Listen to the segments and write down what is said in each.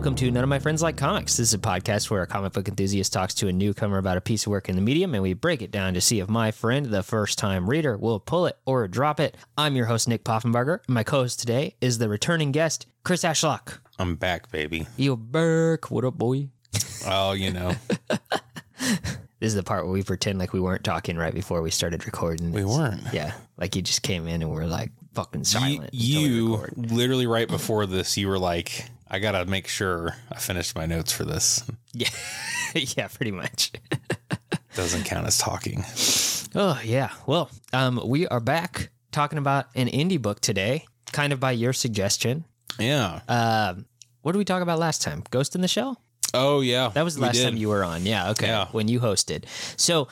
welcome to None of My Friends Like Comics. This is a podcast where a comic book enthusiast talks to a newcomer about a piece of work in the medium, and we break it down to see if my friend, the first-time reader, will pull it or drop it. I'm your host, Nick Poffenbarger. My co-host today is the returning guest, Chris Ashlock. I'm back, baby. You're back. What up, boy? Oh, you know. This is the part where we pretend like we weren't talking right before we started recording. We weren't. Yeah. Like you just came in and we're like fucking silent. You literally right before this, you were like, I got to make sure I finished my notes for this. Yeah. Yeah, pretty much. Doesn't count as talking. Oh, yeah. Well, we are back talking about an indie book today, kind of by your suggestion. Yeah. What did we talk about last time? Ghost in the Shell? Oh, yeah. That was the last time you were on. Yeah. Okay. Yeah. When you hosted. So,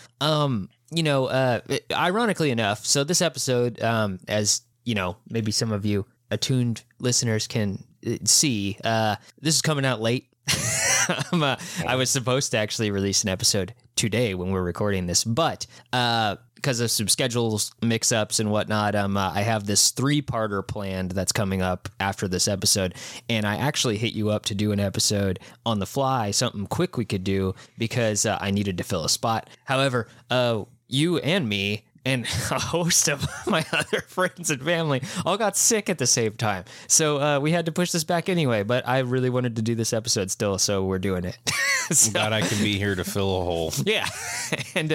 you know, ironically enough, so this episode, as you know, maybe some of you attuned listeners can see, this is coming out late. I was supposed to actually release an episode today when we're recording this, but, because of some schedules mix-ups and whatnot, I have this 3-parter planned that's coming up after this episode, and I actually hit you up to do an episode on the fly, something quick we could do, because I needed to fill a spot. However, you and me and a host of my other friends and family all got sick at the same time, so we had to push this back anyway, but I really wanted to do this episode still, so we're doing it. So, glad I can be here to fill a hole. Yeah. And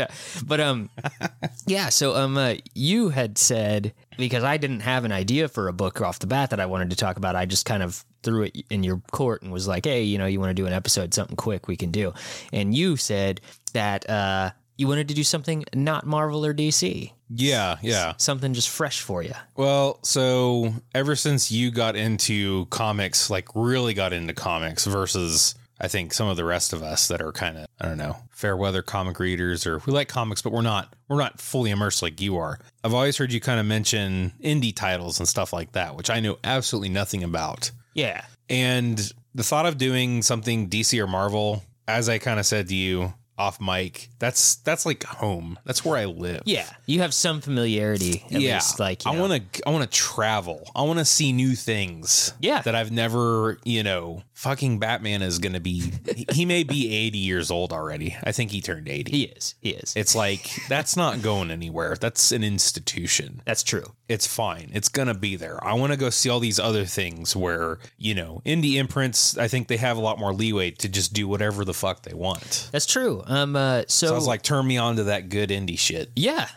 yeah, so you had said, because I didn't have an idea for a book off the bat that I wanted to talk about, I just kind of threw it in your court and was like, hey, you know, you want to do an episode, something quick we can do. And you said that you wanted to do something not Marvel or DC. Yeah, yeah. Something just fresh for you. Well, so ever since you got into comics, like really got into comics versus I think some of the rest of us that are kind of, I don't know, fair weather comic readers, or we like comics, but we're not fully immersed like you are. I've always heard you kind of mention indie titles and stuff like that, which I know absolutely nothing about. Yeah. And the thought of doing something DC or Marvel, as I kind of said to you off mic, that's like home. That's where I live. Yeah. You have some familiarity. At least, like, you know. I want to travel. I want to see new things. Yeah. That I've never, you know, fucking Batman is going to be, he may be 80 years old already. I think he turned 80. He is. It's like, that's not going anywhere. That's an institution. That's true. It's fine. It's going to be there. I want to go see all these other things where, you know, indie imprints, I think they have a lot more leeway to just do whatever the fuck they want. That's true. So I was like, turn me on to that good indie shit. Yeah.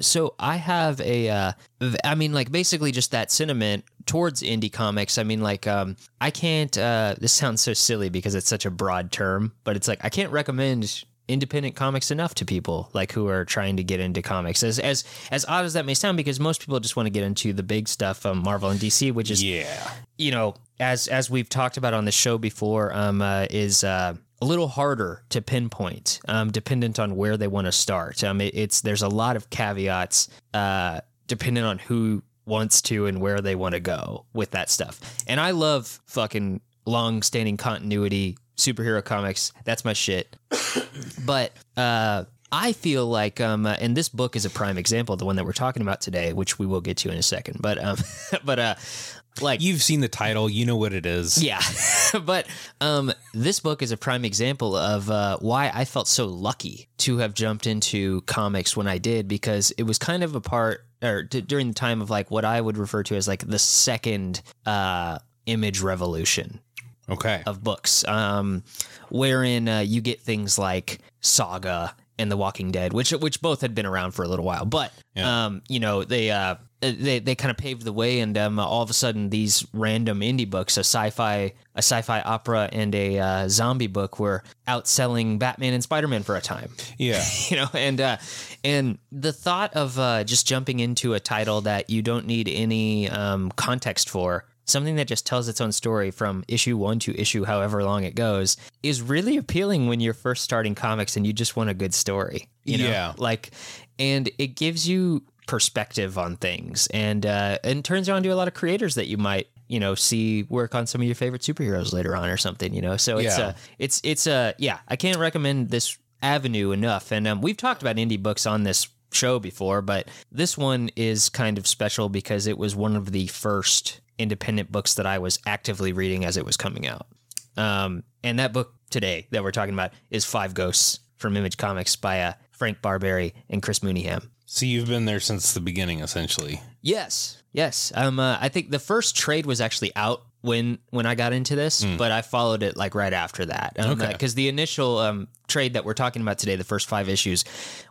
So I have a, I mean, like, basically just that sentiment towards indie comics. I mean, like, I can't, this sounds so silly because it's such a broad term, but it's like, I can't recommend independent comics enough to people like who are trying to get into comics, as odd as that may sound, because most people just want to get into the big stuff, Marvel and DC, which is, yeah, you know, as we've talked about on the show before, is a little harder to pinpoint, dependent on where they want to start. There's a lot of caveats, dependent on who wants to and where they want to go with that stuff. And I love fucking long-standing continuity superhero comics. That's my shit. But I feel like, and this book is a prime example, the one that we're talking about today, which we will get to in a second. But like, you've seen the title, you know what it is. Yeah. But this book is a prime example of why I felt so lucky to have jumped into comics when I did, because it was kind of a part, or during the time of like what I would refer to as like the second image revolution. Okay. Of books, wherein you get things like Saga and The Walking Dead, which both had been around for a little while, but yeah. You know, they kind of paved the way, and all of a sudden these random indie books, a sci-fi opera and a zombie book, were outselling Batman and Spider-Man for a time. Yeah. You know, and the thought of just jumping into a title that you don't need any context for, something that just tells its own story from issue 1 to issue however long it goes, is really appealing when you're first starting comics and you just want a good story, you know? Yeah. Like, and it gives you perspective on things, and turns you on to a lot of creators that you might, you know, see work on some of your favorite superheroes later on or something, you know? So it's, yeah. I can't recommend this avenue enough. And we've talked about indie books on this show before, but this one is kind of special because it was one of the first independent books that I was actively reading as it was coming out. And that book today that we're talking about is Five Ghosts from Image Comics by Frank Barbiere and Chris Mooneyham. So you've been there since the beginning, essentially. Yes. I think the first trade was actually out when I got into this, but I followed it like right after that. Okay. Because the initial trade that we're talking about today, the first five issues,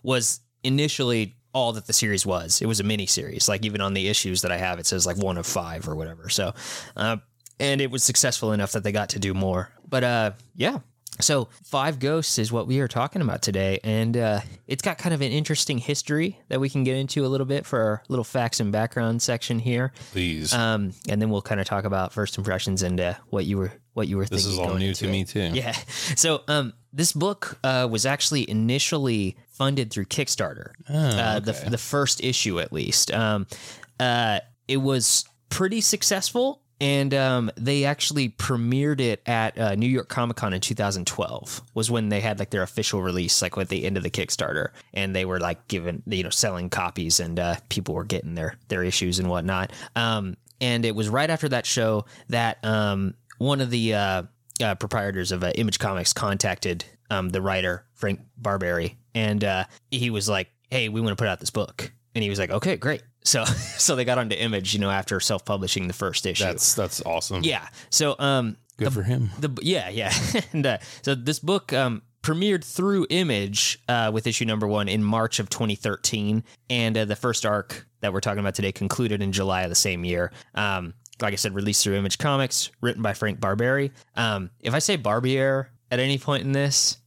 was initially all that the series was. It was a mini series. Like even on the issues that I have, it says like 1 of 5 or whatever. So, and it was successful enough that they got to do more. But yeah. So Five Ghosts is what we are talking about today, and it's got kind of an interesting history that we can get into a little bit for our little facts and background section here. Please. And then we'll kind of talk about first impressions and what you were thinking. This is all new to me, too. Yeah. So this book was actually initially funded through Kickstarter, the first issue at least. It was pretty successful. And they actually premiered it at New York Comic Con in 2012 was when they had like their official release, like at the end of the Kickstarter. And they were like selling copies, and people were getting their issues and whatnot. And it was right after that show that one of the proprietors of Image Comics contacted the writer, Frank Barbiere. And he was like, hey, we want to put out this book. And he was like, okay, great. So they got onto Image, after self-publishing the first issue. That's awesome. Yeah. So good for him. Yeah. And so this book premiered through Image with issue number 1 in March of 2013, and the first arc that we're talking about today concluded in July of the same year. Like I said, released through Image Comics, written by Frank Barbiere. If I say Barbiere at any point in this,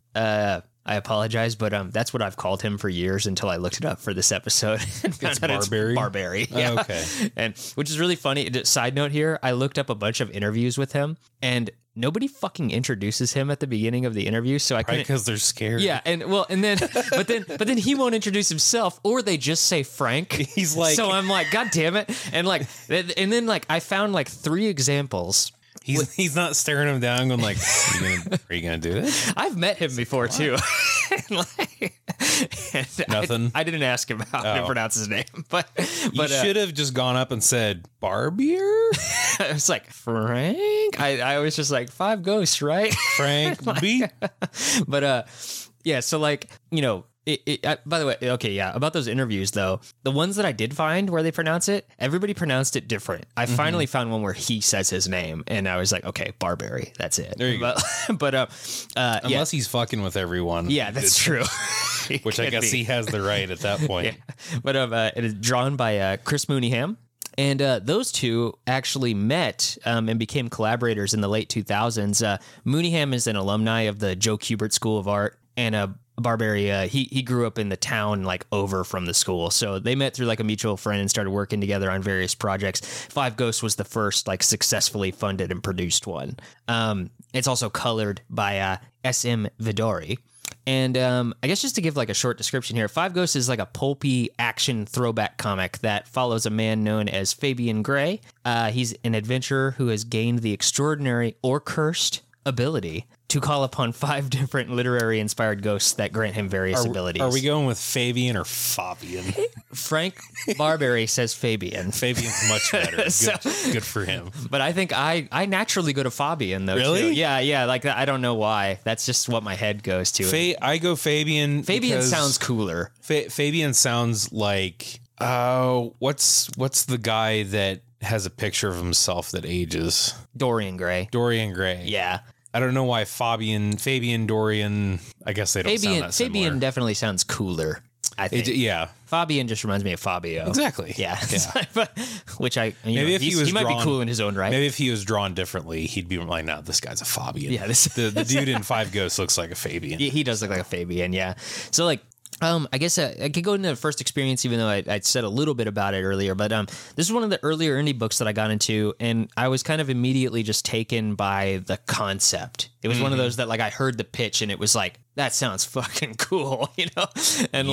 I apologize, but that's what I've called him for years until I looked it up for this episode. And Barbiere. Yeah. Oh, okay. And which is really funny. Side note here, I looked up a bunch of interviews with him, and nobody fucking introduces him at the beginning of the interview. So I couldn't, because they're scared. Yeah, but then he won't introduce himself, or they just say Frank. He's like, so I'm like, God damn it, and then I found like 3 examples. He's not staring him down going like, are you gonna do this? I've met him before too. Nothing. I didn't ask him how to pronounce his name, but you should have just gone up and said Barbiere. It's like Frank. I was just like Five Ghosts, right? Frank B. But yeah. So by the way, okay, yeah, about those interviews, though, the ones that I did find where they pronounce it, everybody pronounced it different. I finally found one where he says his name, and I was like, okay, Barbiere, that's it. There you go. But unless he's fucking with everyone. Yeah, that's true. Which I guess he has the right at that point. Yeah. But it is drawn by Chris Mooneyham. And those two actually met and became collaborators in the late 2000s. Mooneyham is an alumni of the Joe Kubert School of Art, and Barbiere, he grew up in the town like over from the school, so they met through like a mutual friend and started working together on various projects. Five Ghosts was the first like successfully funded and produced one. It's also colored by S.M. Vidari. And I guess just to give like a short description here, Five Ghosts is like a pulpy action throwback comic that follows a man known as Fabian Gray. He's an adventurer who has gained the extraordinary or cursed ability to call upon 5 different literary-inspired ghosts that grant him various abilities. Are we going with Fabian or Fabian? Frank Barbiere says Fabian. Fabian's much better. Good, good for him. But I think I naturally go to Fabian, though. Really? Too. Yeah. Like, I don't know why. That's just what my head goes to. I go Fabian. Fabian sounds cooler. Fabian sounds like, what's the guy that has a picture of himself that ages? Dorian Gray. Yeah. I don't know why Fabian, Dorian, I guess they don't sound that similar. Fabian definitely sounds cooler, I think. Fabian just reminds me of Fabio. Exactly. Yeah. But, which I, you maybe know, if he might be cool in his own right. Maybe if he was drawn differently, he'd be like, no, this guy's a Fabian. Yeah, the dude in Five Ghosts looks like a Fabian. Yeah, he does look like a Fabian, yeah. So, like, I guess I could go into the first experience, even though I said a little bit about it earlier, but this is one of the earlier indie books that I got into, and I was kind of immediately just taken by the concept. It was one of those that like I heard the pitch and it was like, that sounds fucking cool, and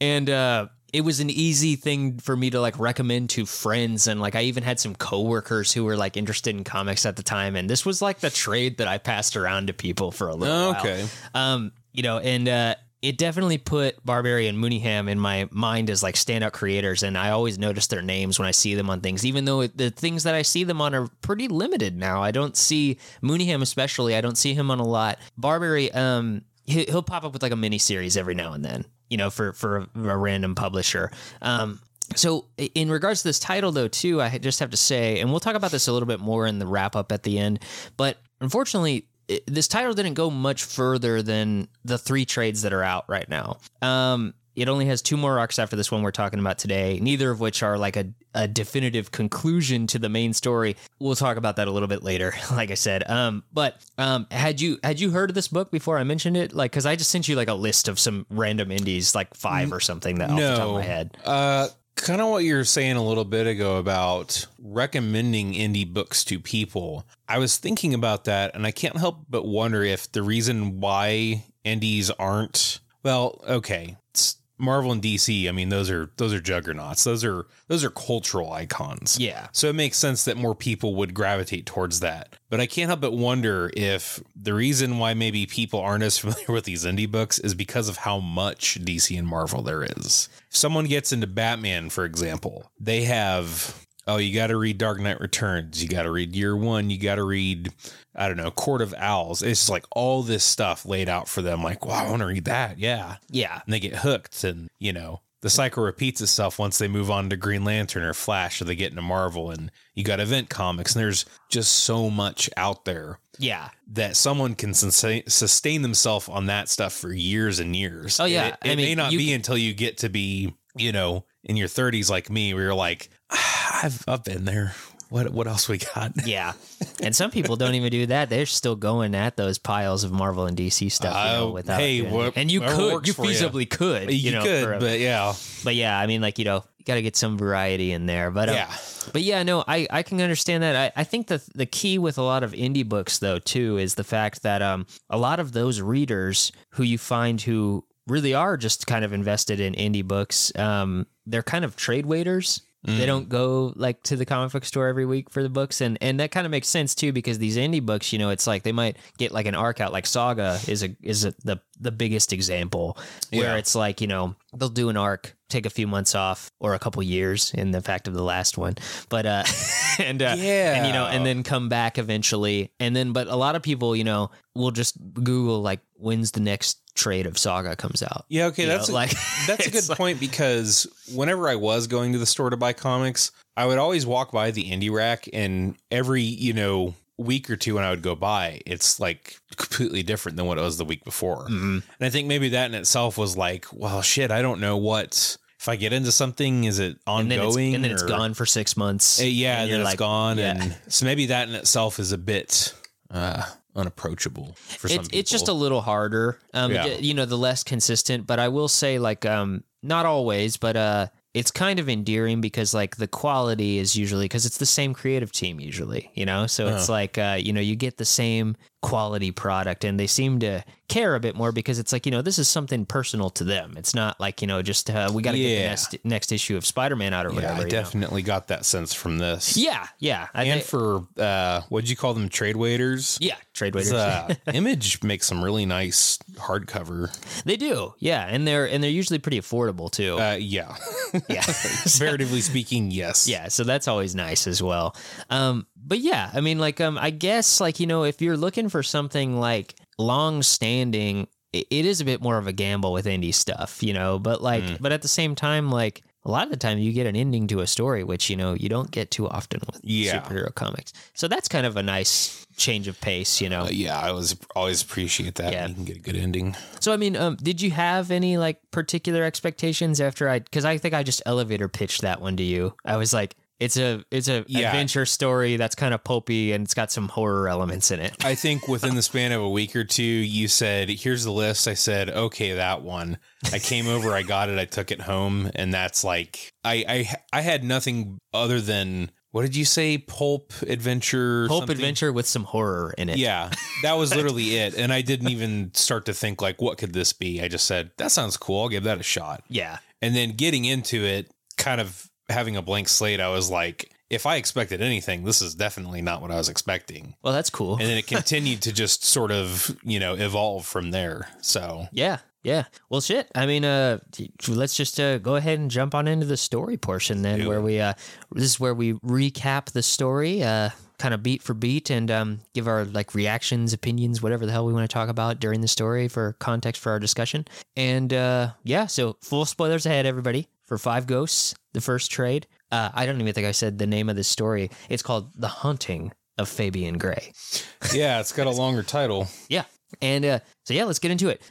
yeah. It was an easy thing for me to like recommend to friends. And like, I even had some coworkers who were like interested in comics at the time. And this was like the trade that I passed around to people for a little while. Okay. And it definitely put Barbiere and Mooneyham in my mind as like standout creators, and I always notice their names when I see them on things, even though the things that I see them on are pretty limited now. I don't see Mooneyham especially. I don't see him on a lot. Barbiere, he'll pop up with like a mini series every now and then, you know, for a random publisher. So in regards to this title, though, too, I just have to say, and we'll talk about this a little bit more in the wrap up at the end, but unfortunately, this title didn't go much further than the three trades that are out right now. It only has two more arcs after this one we're talking about today, neither of which are like a definitive conclusion to the main story. We'll talk about that a little bit later, like I said. But had you heard of this book before I mentioned it? Like, because I just sent you like a list of some random indies, like five or something that off the top of my head. Kind of what you were saying a little bit ago about recommending indie books to people. I was thinking about that, and I can't help but wonder if the reason why indies aren't, well, okay, it's Marvel and DC. I mean, those are juggernauts. Those are cultural icons. Yeah. So it makes sense that more people would gravitate towards that. But I can't help but wonder if the reason why maybe people aren't as familiar with these indie books is because of how much DC and Marvel there is. If someone gets into Batman, for example, they have, oh, you got to read Dark Knight Returns. You got to read Year One. You got to read, I don't know, Court of Owls. It's just like all this stuff laid out for them. Like, well, I want to read that. Yeah. Yeah. And they get hooked, and, you know, the cycle repeats itself once they move on to Green Lantern or Flash, or they get into Marvel, and you got event comics, and there's just so much out there. Yeah. That someone can sustain themselves on that stuff for years and years. Oh, yeah. It may not be until you get to be, you know, in your 30s like me, where you're like, I've been there. What else we got? Yeah. And some people don't even do that. They're still going at those piles of Marvel and DC stuff, you know, without, hey, and you could, but yeah. But yeah, I mean, like, you know, you got to get some variety in there, but yeah. But yeah, no, I can understand that. I think the key with a lot of indie books, though, too, is the fact that a lot of those readers who you find who really are just kind of invested in indie books, they're kind of trade waiters. They don't go like to the comic book store every week for the books. And that kind of makes sense, too, because these indie books, you know, it's like they might get like an arc out, like Saga is the biggest example, where it's like, you know, they'll do an arc, take a few months off or a couple years in the fact of the last one. But and, you know, and then come back eventually. And then but a lot of people, you know, will just Google like when's the next trade of Saga comes out. Yeah, okay, that's a good point, because whenever I was going to the store to buy comics, I would always walk by the indie rack, and every, you know, week or two when I would go by, it's like completely different than what it was the week before. Mm-hmm. And I think maybe that in itself was like, well, shit, I don't know what, if I get into something, is it ongoing? And then it's gone for 6 months. Yeah, and then it's like, gone. Yeah. And so maybe that in itself is a bit unapproachable for some people. It's just a little harder, you know, the less consistent. But I will say, like, not always, but it's kind of endearing, because like the quality is usually, because it's the same creative team usually, you know, so it's like, you know, you get the same quality product, and they seem to care a bit more, because it's like, you know, this is something personal to them. It's not like, you know, just we got to get the next issue of Spider-Man out or whatever. I definitely got that sense from this. Yeah. Yeah. And what'd you call them? Trade waiters? Yeah. Trade waiters. Image makes some really nice hardcover. They do. Yeah. And they're usually pretty affordable too. Yeah. Yeah. Comparatively speaking. Yes. Yeah. So that's always nice as well. But yeah, I mean, like, I guess, like, you know, if you're looking for something like long-standing, it is a bit more of a gamble with indie stuff, you know, but like, but at the same time, like, a lot of the time you get an ending to a story, which, you know, you don't get too often with superhero comics. So that's kind of a nice change of pace, you know? Yeah, I always appreciate that. Yeah. You can get a good ending. So, I mean, did you have any like particular expectations after because I think I just elevator pitched that one to you. I was like, It's an adventure story that's kind of pulpy, and it's got some horror elements in it. I think within the span of a week or two, you said, here's the list. I said, okay, that one. I came over, I got it, I took it home. And that's like, I had nothing other than, what did you say? Pulp adventure with some horror in it. Yeah, that was literally it. And I didn't even start to think like, what could this be? I just said, that sounds cool. I'll give that a shot. Yeah. And then getting into it, kind of having a blank slate, I was like, if I expected anything, this is definitely not what I was expecting. Well, that's cool. And then it continued to just sort of, you know, evolve from there. So, yeah. Yeah. Well, shit. I mean, let's just go ahead and jump on into the story portion then, where we this is where we recap the story, kind of beat for beat, and give our like reactions, opinions, whatever the hell we want to talk about during the story for context for our discussion. And yeah, so full spoilers ahead, everybody, for Five Ghosts, the first trade. I don't even think I said the name of this story. It's called The Haunting of Fabian Gray. Yeah, it's got a longer title. Yeah. And so, yeah, let's get into it.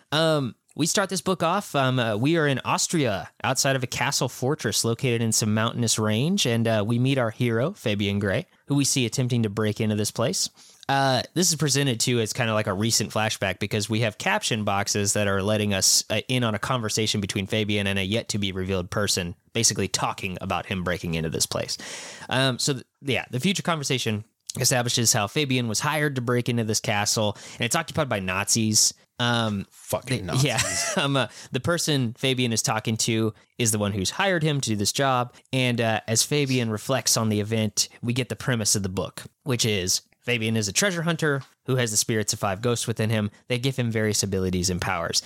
We start this book off. We are in Austria, outside of a castle fortress located in some mountainous range, and we meet our hero, Fabian Gray, who we see attempting to break into this place. This is presented to as kind of like a recent flashback because we have caption boxes that are letting us in on a conversation between Fabian and a yet to be revealed person, basically talking about him breaking into this place. So the future conversation establishes how Fabian was hired to break into this castle, and it's occupied by Nazis. Nazis. Yeah. The person Fabian is talking to is the one who's hired him to do this job. And as Fabian reflects on the event, we get the premise of the book, which is Fabian is a treasure hunter who has the spirits of five ghosts within him. They give him various abilities and powers.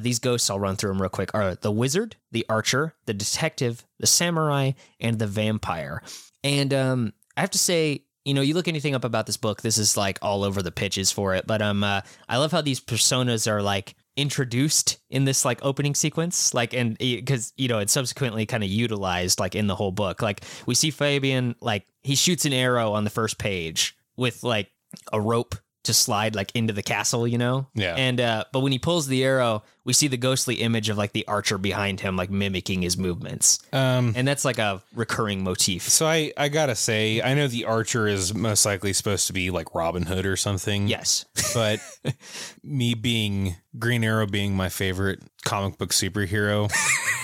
These ghosts, I'll run through them real quick, are the wizard, the archer, the detective, the samurai, and the vampire. And I have to say, you know, you look anything up about this book, this is like all over the pitches for it. But I love how these personas are like introduced in this like opening sequence, like, and because, you know, it's subsequently kind of utilized like in the whole book. Like we see Fabian, like he shoots an arrow on the first page with like a rope to slide like into the castle, you know? Yeah. And but when he pulls the arrow, we see the ghostly image of like the archer behind him, like mimicking his movements. And that's like a recurring motif. So I gotta say, I know the archer is most likely supposed to be like Robin Hood or something. Yes. But me being Green Arrow being my favorite comic book superhero.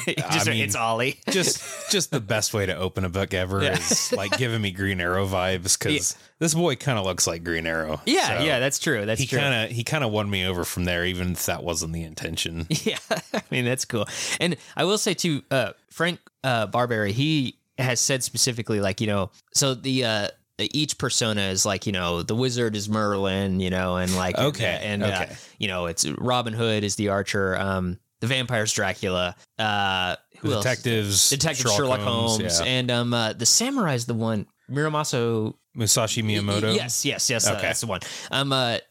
It's Ollie. just the best way to open a book ever is like giving me Green Arrow vibes because this boy kind of looks like Green Arrow. Yeah, so yeah, that's true. That's true. He kind of won me over from there, even if that wasn't the intention. Yeah, I mean that's cool. And I will say too, Frank Barbiere, he has said specifically, like, you know, so the each persona is like, you know, the wizard is Merlin, you know, and like you know, it's Robin Hood is the archer. The vampire's Dracula, Detective Sherlock Holmes. And the samurai's the one, Musashi Miyamoto. Yes. Okay. That's the one.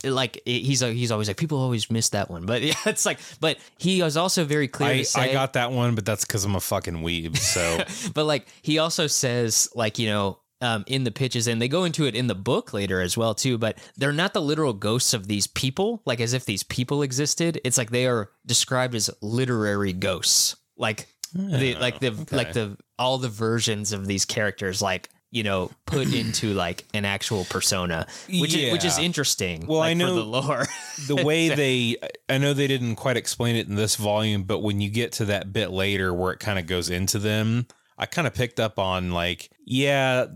Like he's always like, people always miss that one, but yeah, it's like, but he was also very clear to say, I got that one, but that's because I'm a fucking weeb. So, but like he also says, like, you know, in the pitches, and they go into it in the book later as well too, but they're not the literal ghosts of these people, like as if these people existed. It's like they are described as literary ghosts, like all the versions of these characters, like, you know, put into like an actual persona, which is interesting. Well, like, I know for the lore, the way I know they didn't quite explain it in this volume, but when you get to that bit later where it kind of goes into them, I kind of picked up on like, these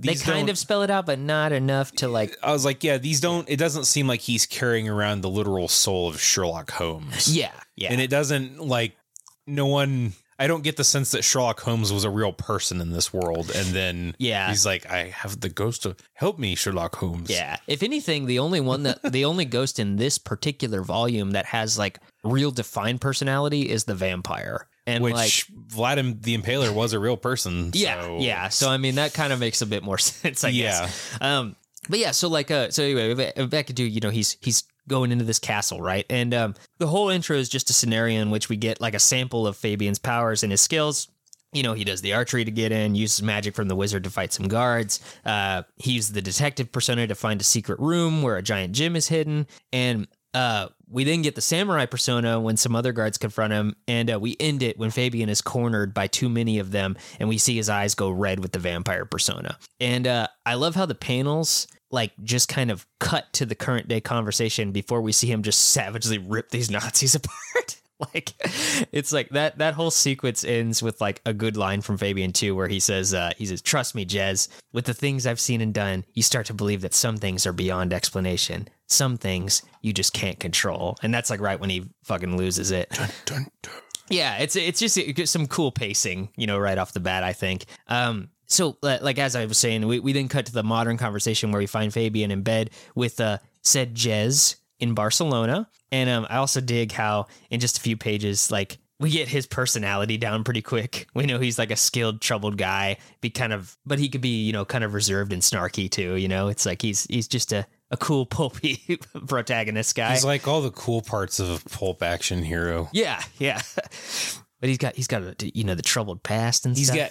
they kind of spell it out, but not enough to like, I was like, yeah, it doesn't seem like he's carrying around the literal soul of Sherlock Holmes. Yeah. Yeah. And it doesn't like I don't get the sense that Sherlock Holmes was a real person in this world. And then he's like, I have the ghost of help me, Sherlock Holmes. Yeah. If anything, the only ghost in this particular volume that has like real defined personality is the vampire. And which, like, Vladimir the Impaler was a real person. Yeah. So. Yeah. So, I mean, that kind of makes a bit more sense, I guess. But yeah, so like, so anyway, back to, you know, he's going into this castle, right? And the whole intro is just a scenario in which we get like a sample of Fabian's powers and his skills. You know, he does the archery to get in, uses magic from the wizard to fight some guards. He uses the detective persona to find a secret room where a giant gem is hidden. And we then get the samurai persona when some other guards confront him, and we end it when Fabian is cornered by too many of them, and we see his eyes go red with the vampire persona. And I love how the panels like just kind of cut to the current day conversation before we see him just savagely rip these Nazis apart. Like, it's like that whole sequence ends with like a good line from Fabian too, where he says, trust me, Jez, with the things I've seen and done, you start to believe that some things are beyond explanation. Some things you just can't control. And that's like right when he fucking loses it. Dun, dun, dun. Yeah. It's just some cool pacing, you know, right off the bat, I think. So like, as I was saying, we then cut to the modern conversation where we find Fabian in bed with said Jez. in Barcelona. And I also dig how in just a few pages, like, we get his personality down pretty quick. We know he's like a skilled, troubled guy, but he could be, you know, kind of reserved and snarky too. You know, it's like he's just a cool pulpy protagonist guy. He's like all the cool parts of a pulp action hero. Yeah, yeah. But he's got you know, the troubled past and stuff.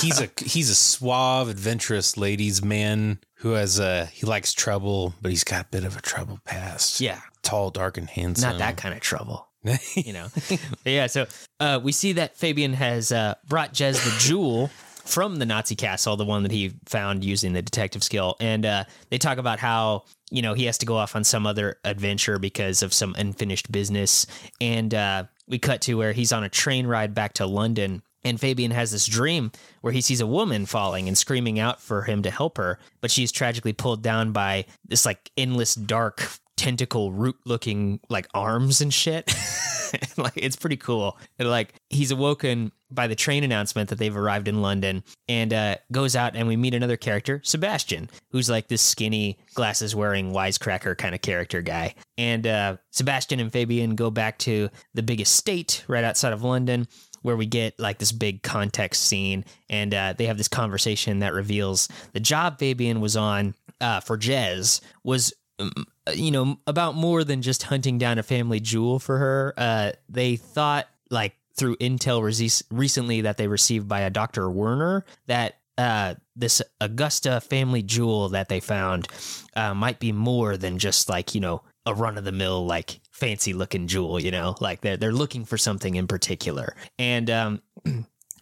He's a suave, adventurous ladies' man who he likes trouble, but he's got a bit of a troubled past. Yeah, tall, dark, and handsome. Not that kind of trouble. You know. Yeah, so we see that Fabian has brought Jez the jewel from the Nazi castle, the one that he found using the detective skill, and they talk about how, you know, he has to go off on some other adventure because of some unfinished business, and we cut to where he's on a train ride back to London, and Fabian has this dream where he sees a woman falling and screaming out for him to help her, but she's tragically pulled down by this, like, endless dark tentacle root looking like arms and shit. Like, it's pretty cool. And like, he's awoken by the train announcement that they've arrived in London, and goes out, and we meet another character, Sebastian, who's like this skinny, glasses wearing wisecracker kind of character guy. And Sebastian and Fabian go back to the big estate right outside of London, where we get like this big context scene, and they have this conversation that reveals the job Fabian was on for Jez was, you know, about more than just hunting down a family jewel for her. They thought, like, through intel recently that they received by a Dr. Werner, that this Augusta family jewel that they found might be more than just, like, you know, a run-of-the-mill, like, fancy-looking jewel, you know? Like, they're looking for something in particular. And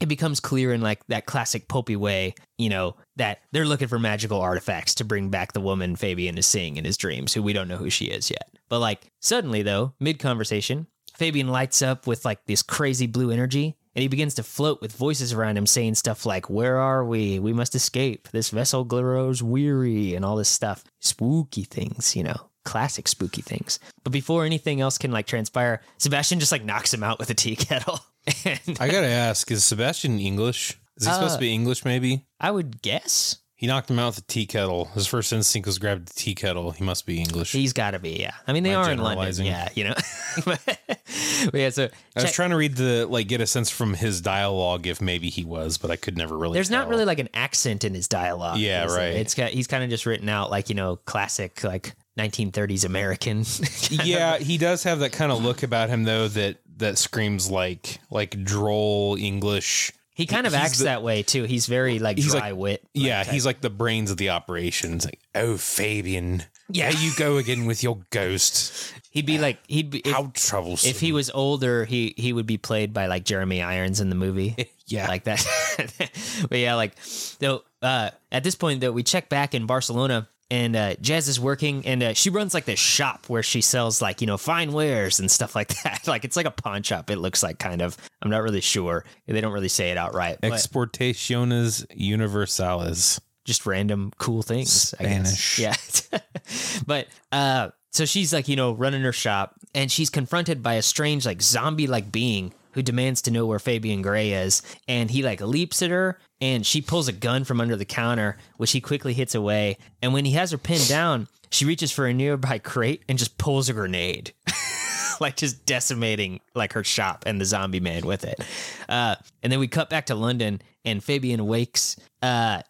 it becomes clear in, like, that classic pulpy way, you know, that they're looking for magical artifacts to bring back the woman Fabian is seeing in his dreams, who we don't know who she is yet. But, like, suddenly, though, mid-conversation, Fabian lights up with, like, this crazy blue energy, and he begins to float with voices around him saying stuff like, "Where are we? We must escape. This vessel grows weary," and all this stuff. Spooky things, you know. Classic spooky things. But before anything else can, like, transpire, Sebastian just, like, knocks him out with a tea kettle. And I gotta ask, is Sebastian English? Is he supposed to be English, maybe? I would guess. He knocked him out with a tea kettle. His first instinct was grab the tea kettle. He must be English. He's gotta be, yeah. I mean, they are in London. Yeah, you know. But yeah, so I was trying to read get a sense from his dialogue if maybe he was, but I could never really There's tell. Not really, like, an accent in his dialogue. Yeah, right. He's kind of just written out, like, you know, classic, like, 1930s American. Yeah, he does have that kind of look about him, though, that screams like droll English. He kind of acts that way too. He's very, like, he's dry, like, wit. Yeah, type. He's like the brains of the operations. Like, "Oh, Fabian, yeah, there you go again with your ghost." He'd be like, how troublesome. If he was older, he would be played by, like, Jeremy Irons in the movie. Yeah, like that. But yeah, like, though, at this point, though, we check back in Barcelona. And Jez is working, and she runs, like, this shop where she sells, like, you know, fine wares and stuff like that. Like, it's like a pawn shop, it looks like, kind of. I'm not really sure. They don't really say it outright. Exportaciones Universales. Just random cool things. Spanish. I guess. Yeah. But so she's, like, you know, running her shop, and she's confronted by a strange, like, zombie-like being who demands to know where Fabian Gray is, and he, like, leaps at her, and she pulls a gun from under the counter, which he quickly hits away, and when he has her pinned down, she reaches for a nearby crate and just pulls a grenade, like, just decimating, like, her shop and the zombie man with it. And then we cut back to London, and Fabian wakes.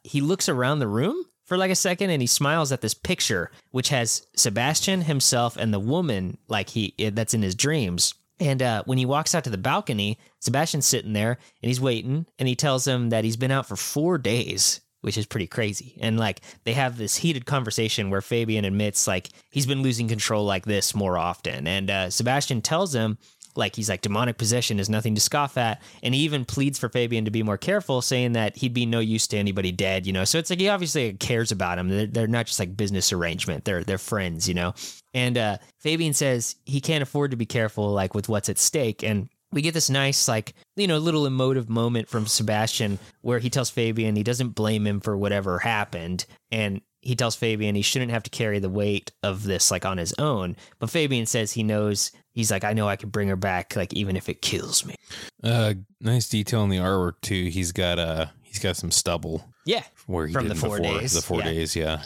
He looks around the room for, like, a second, and he smiles at this picture, which has Sebastian, himself, and the woman, like, that's in his dreams. And when he walks out to the balcony, Sebastian's sitting there, and he's waiting, and he tells him that he's been out for 4 days, which is pretty crazy. And, like, they have this heated conversation where Fabian admits, like, he's been losing control like this more often. And Sebastian tells him, like, he's like, demonic possession is nothing to scoff at. And he even pleads for Fabian to be more careful, saying that he'd be no use to anybody dead, you know? So it's like, he obviously cares about him. They're not just, like, business arrangement. They're friends, you know? And Fabian says he can't afford to be careful, like, with what's at stake. And we get this nice, like, you know, little emotive moment from Sebastian where he tells Fabian he doesn't blame him for whatever happened. And he tells Fabian he shouldn't have to carry the weight of this, like, on his own. But Fabian says he knows. He's like, I know I could bring her back, like, even if it kills me. Nice detail in the artwork too. He's got some stubble. Yeah, where he from did the 4 days. The 4 days, yeah.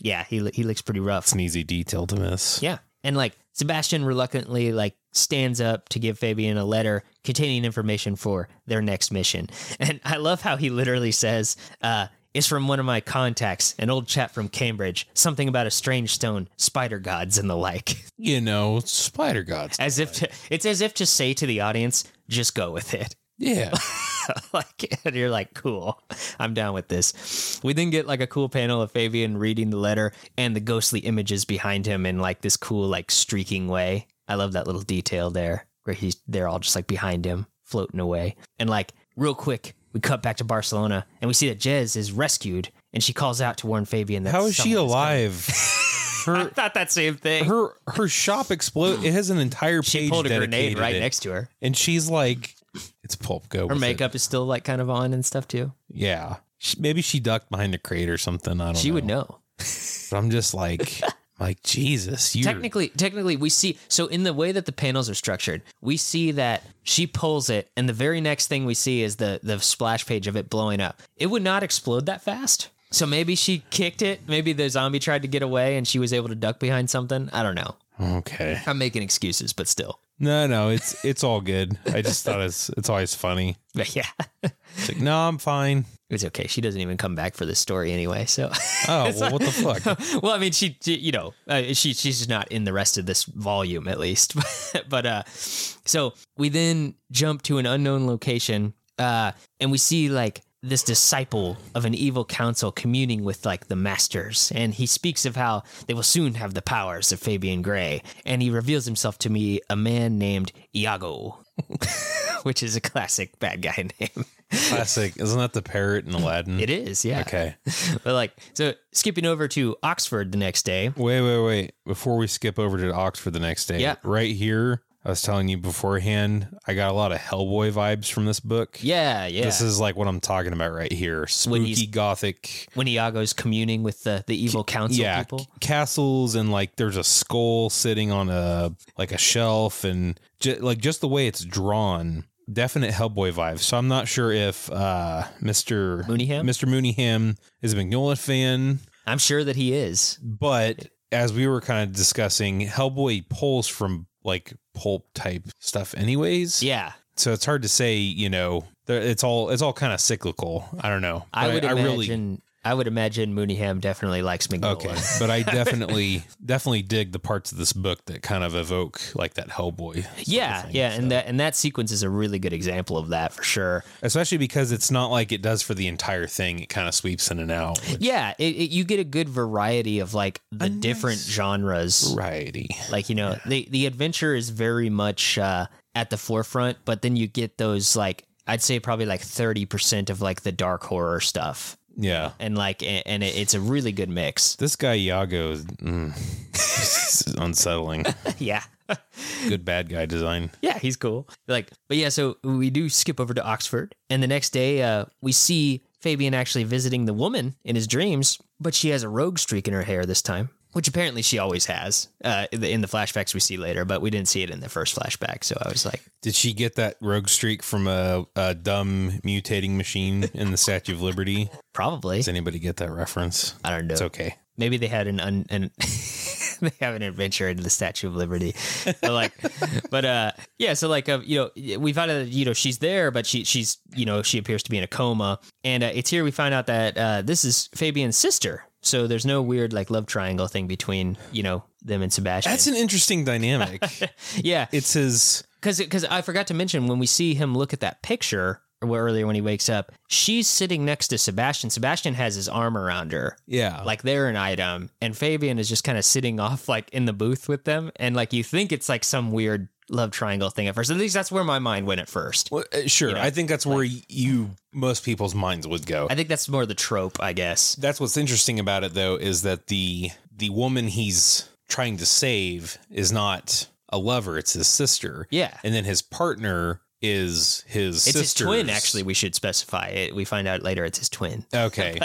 yeah, he looks pretty rough. It's an easy detail to miss. Yeah. And like Sebastian reluctantly stands up to give Fabian a letter containing information for their next mission. And I love how he literally says, it's from one of my contacts, an old chap from Cambridge, something about a strange stone, spider gods and the like. You know, spider gods. As if to, it's as if to say to the audience, just go with it. Yeah. And you're like, cool, I'm down with this. We then get a cool panel of Fabian reading the letter and the ghostly images behind him in this cool streaking way. I love that little detail there where they're all just behind him floating away. And real quick, we cut back to Barcelona and we see that Jez is rescued and she calls out to warn Fabian that how is she alive? I thought that same thing. Her shop explodes. It has an entire page. She pulled a grenade right next to her, and she's like, it's pulp, go. Her makeup is still kind of on and stuff too. Yeah. Maybe she ducked behind a crate or something. I don't know. She would know. But I'm just Jesus. Technically we see, so in the way that the panels are structured, we see that she pulls it and the very next thing we see is the splash page of it blowing up. It would not explode that fast. So maybe she kicked it. Maybe the zombie tried to get away and she was able to duck behind something. I don't know. Okay. I'm making excuses, but still. No, it's all good. I just thought it's always funny. Yeah. It's no, I'm fine. It's okay. She doesn't even come back for this story anyway, so. Oh, well, what the fuck? Well, I mean, she's not in the rest of this volume, at least. But so we then jump to an unknown location, and we see, this disciple of an evil council communing with the masters, and he speaks of how they will soon have the powers of Fabian Gray, and he reveals himself to me a man named Iago, which is a classic bad guy name. Classic. Isn't that the parrot in Aladdin? It is, yeah. Okay. But so skipping over to Oxford the next day. Wait. Before we skip over to Oxford the next day, yeah. Right here, I was telling you beforehand, I got a lot of Hellboy vibes from this book. Yeah. This is what I'm talking about right here. Spooky, gothic. When Iago's communing with the evil council people. Yeah, castles, and there's a skull sitting on a shelf, and just the way it's drawn, definite Hellboy vibes. So I'm not sure if Mr. Mooneyham is a Mignola fan. I'm sure that he is. But as we were kind of discussing, Hellboy pulls from pulp type stuff anyways. Yeah. So it's hard to say, it's all kind of cyclical. I don't know. I would imagine Mooneyham definitely likes Mignola. Okay. But I definitely dig the parts of this book that kind of evoke that Hellboy. Yeah. Sort of thing, yeah. So. And that sequence is a really good example of that for sure. Especially because it's not it does for the entire thing. It kind of sweeps in and out. Which... Yeah. You get a good variety of the different genres. Variety. Yeah. The adventure is very much at the forefront, but then you get those, I'd say probably 30% of the dark horror stuff. Yeah. And it's a really good mix. This guy Iago is unsettling. Yeah. Good bad guy design. Yeah, he's cool. So we do skip over to Oxford, and the next day we see Fabian actually visiting the woman in his dreams, but she has a rogue streak in her hair this time, which apparently she always has in the flashbacks we see later, but we didn't see it in the first flashback. So I was like, did she get that rogue streak from a dumb mutating machine in the Statue of Liberty? Probably. Does anybody get that reference? I don't know. It's okay. Maybe they had they have an adventure into the Statue of Liberty. We found out that, she's there, but she appears to be in a coma. And it's here we find out that this is Fabian's sister. So there's no weird love triangle thing between, them and Sebastian. That's an interesting dynamic. Yeah. It's his. Because I forgot to mention, when we see him look at that picture earlier when he wakes up, she's sitting next to Sebastian. Sebastian has his arm around her. Yeah. They're an item. And Fabian is just kind of sitting off in the booth with them. And you think it's some weird love triangle thing at first. At least that's where my mind went at first. Well, sure. I think that's where most people's minds would go. I think that's more the trope, I guess. That's what's interesting about it, though, is that the woman he's trying to save is not a lover. It's his sister. Yeah. And then his partner is his sister. It's his twin, actually, we should specify it. We find out later it's his twin. Okay.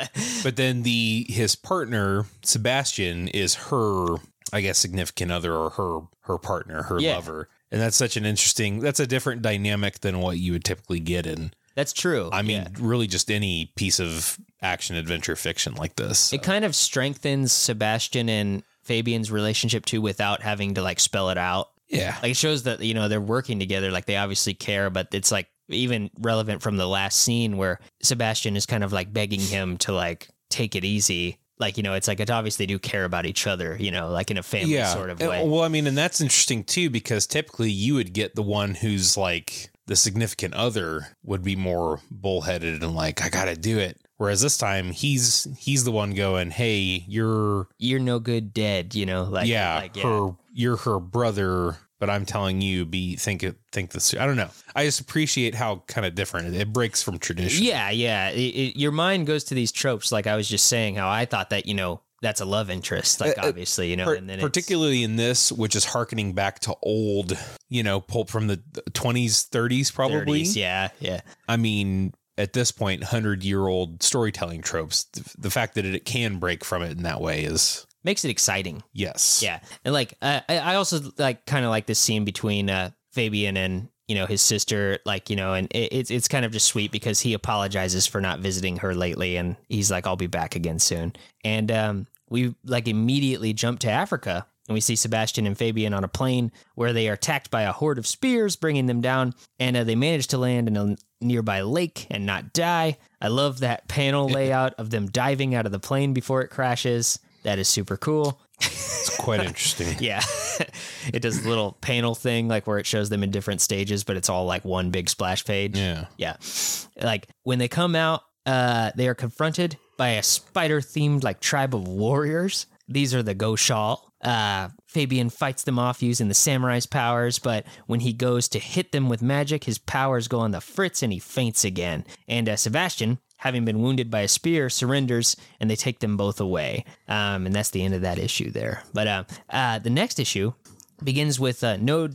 But then his partner, Sebastian, is her, I guess, significant other, or her partner, her lover. And that's such an interesting, that's a different dynamic than what you would typically get in. That's true. I mean, really just any piece of action adventure fiction like this. So. It kind of strengthens Sebastian and Fabian's relationship too, without having to like spell it out. Yeah. Like it shows that, you know, they're working together. Like they obviously care, but it's like even relevant from the last scene where Sebastian is kind of like begging him to like take it easy. Like, you know, it's like, it's obvious they do care about each other, you know, like in a family sort of way. Well, I mean, and that's interesting too, because typically you would get the one who's like the significant other would be more bullheaded and like, I got to do it. Whereas this time he's the one going, hey, you're no good dead, you know, like, you're her brother, but I'm telling you, think this. I don't know. I just appreciate how kind of different it breaks from tradition. Yeah. Yeah. Your mind goes to these tropes. Like I was just saying how I thought that, you know, that's a love interest. Like obviously, you know, and then particularly in this, which is harkening back to old, you know, pulp from the 20s, 30s, probably. 30s, yeah. Yeah. I mean, at this point, 100-year-old storytelling tropes, the fact that it can break from it in that way is... makes it exciting. Yes. Yeah. And like, I also like kind of like this scene between Fabian and, you know, his sister, like, you know, and it's kind of just sweet because he apologizes for not visiting her lately. And he's like, I'll be back again soon. And we like immediately jump to Africa and we see Sebastian and Fabian on a plane where they are attacked by a horde of spears, bringing them down. And they manage to land in a nearby lake and not die. I love that panel layout of them diving out of the plane before it crashes. That is super cool. It's quite interesting. Yeah. It does a little panel thing like where it shows them in different stages, but it's all like one big splash page. Yeah. Yeah. Like when they come out, they are confronted by a spider themed like tribe of warriors. These are the Goshal. Fabian fights them off using the samurai's powers, but when he goes to hit them with magic, his powers go on the fritz and he faints again. And Sebastian, having been wounded by a spear, surrenders, and they take them both away. And that's the end of that issue there. But the next issue begins with a no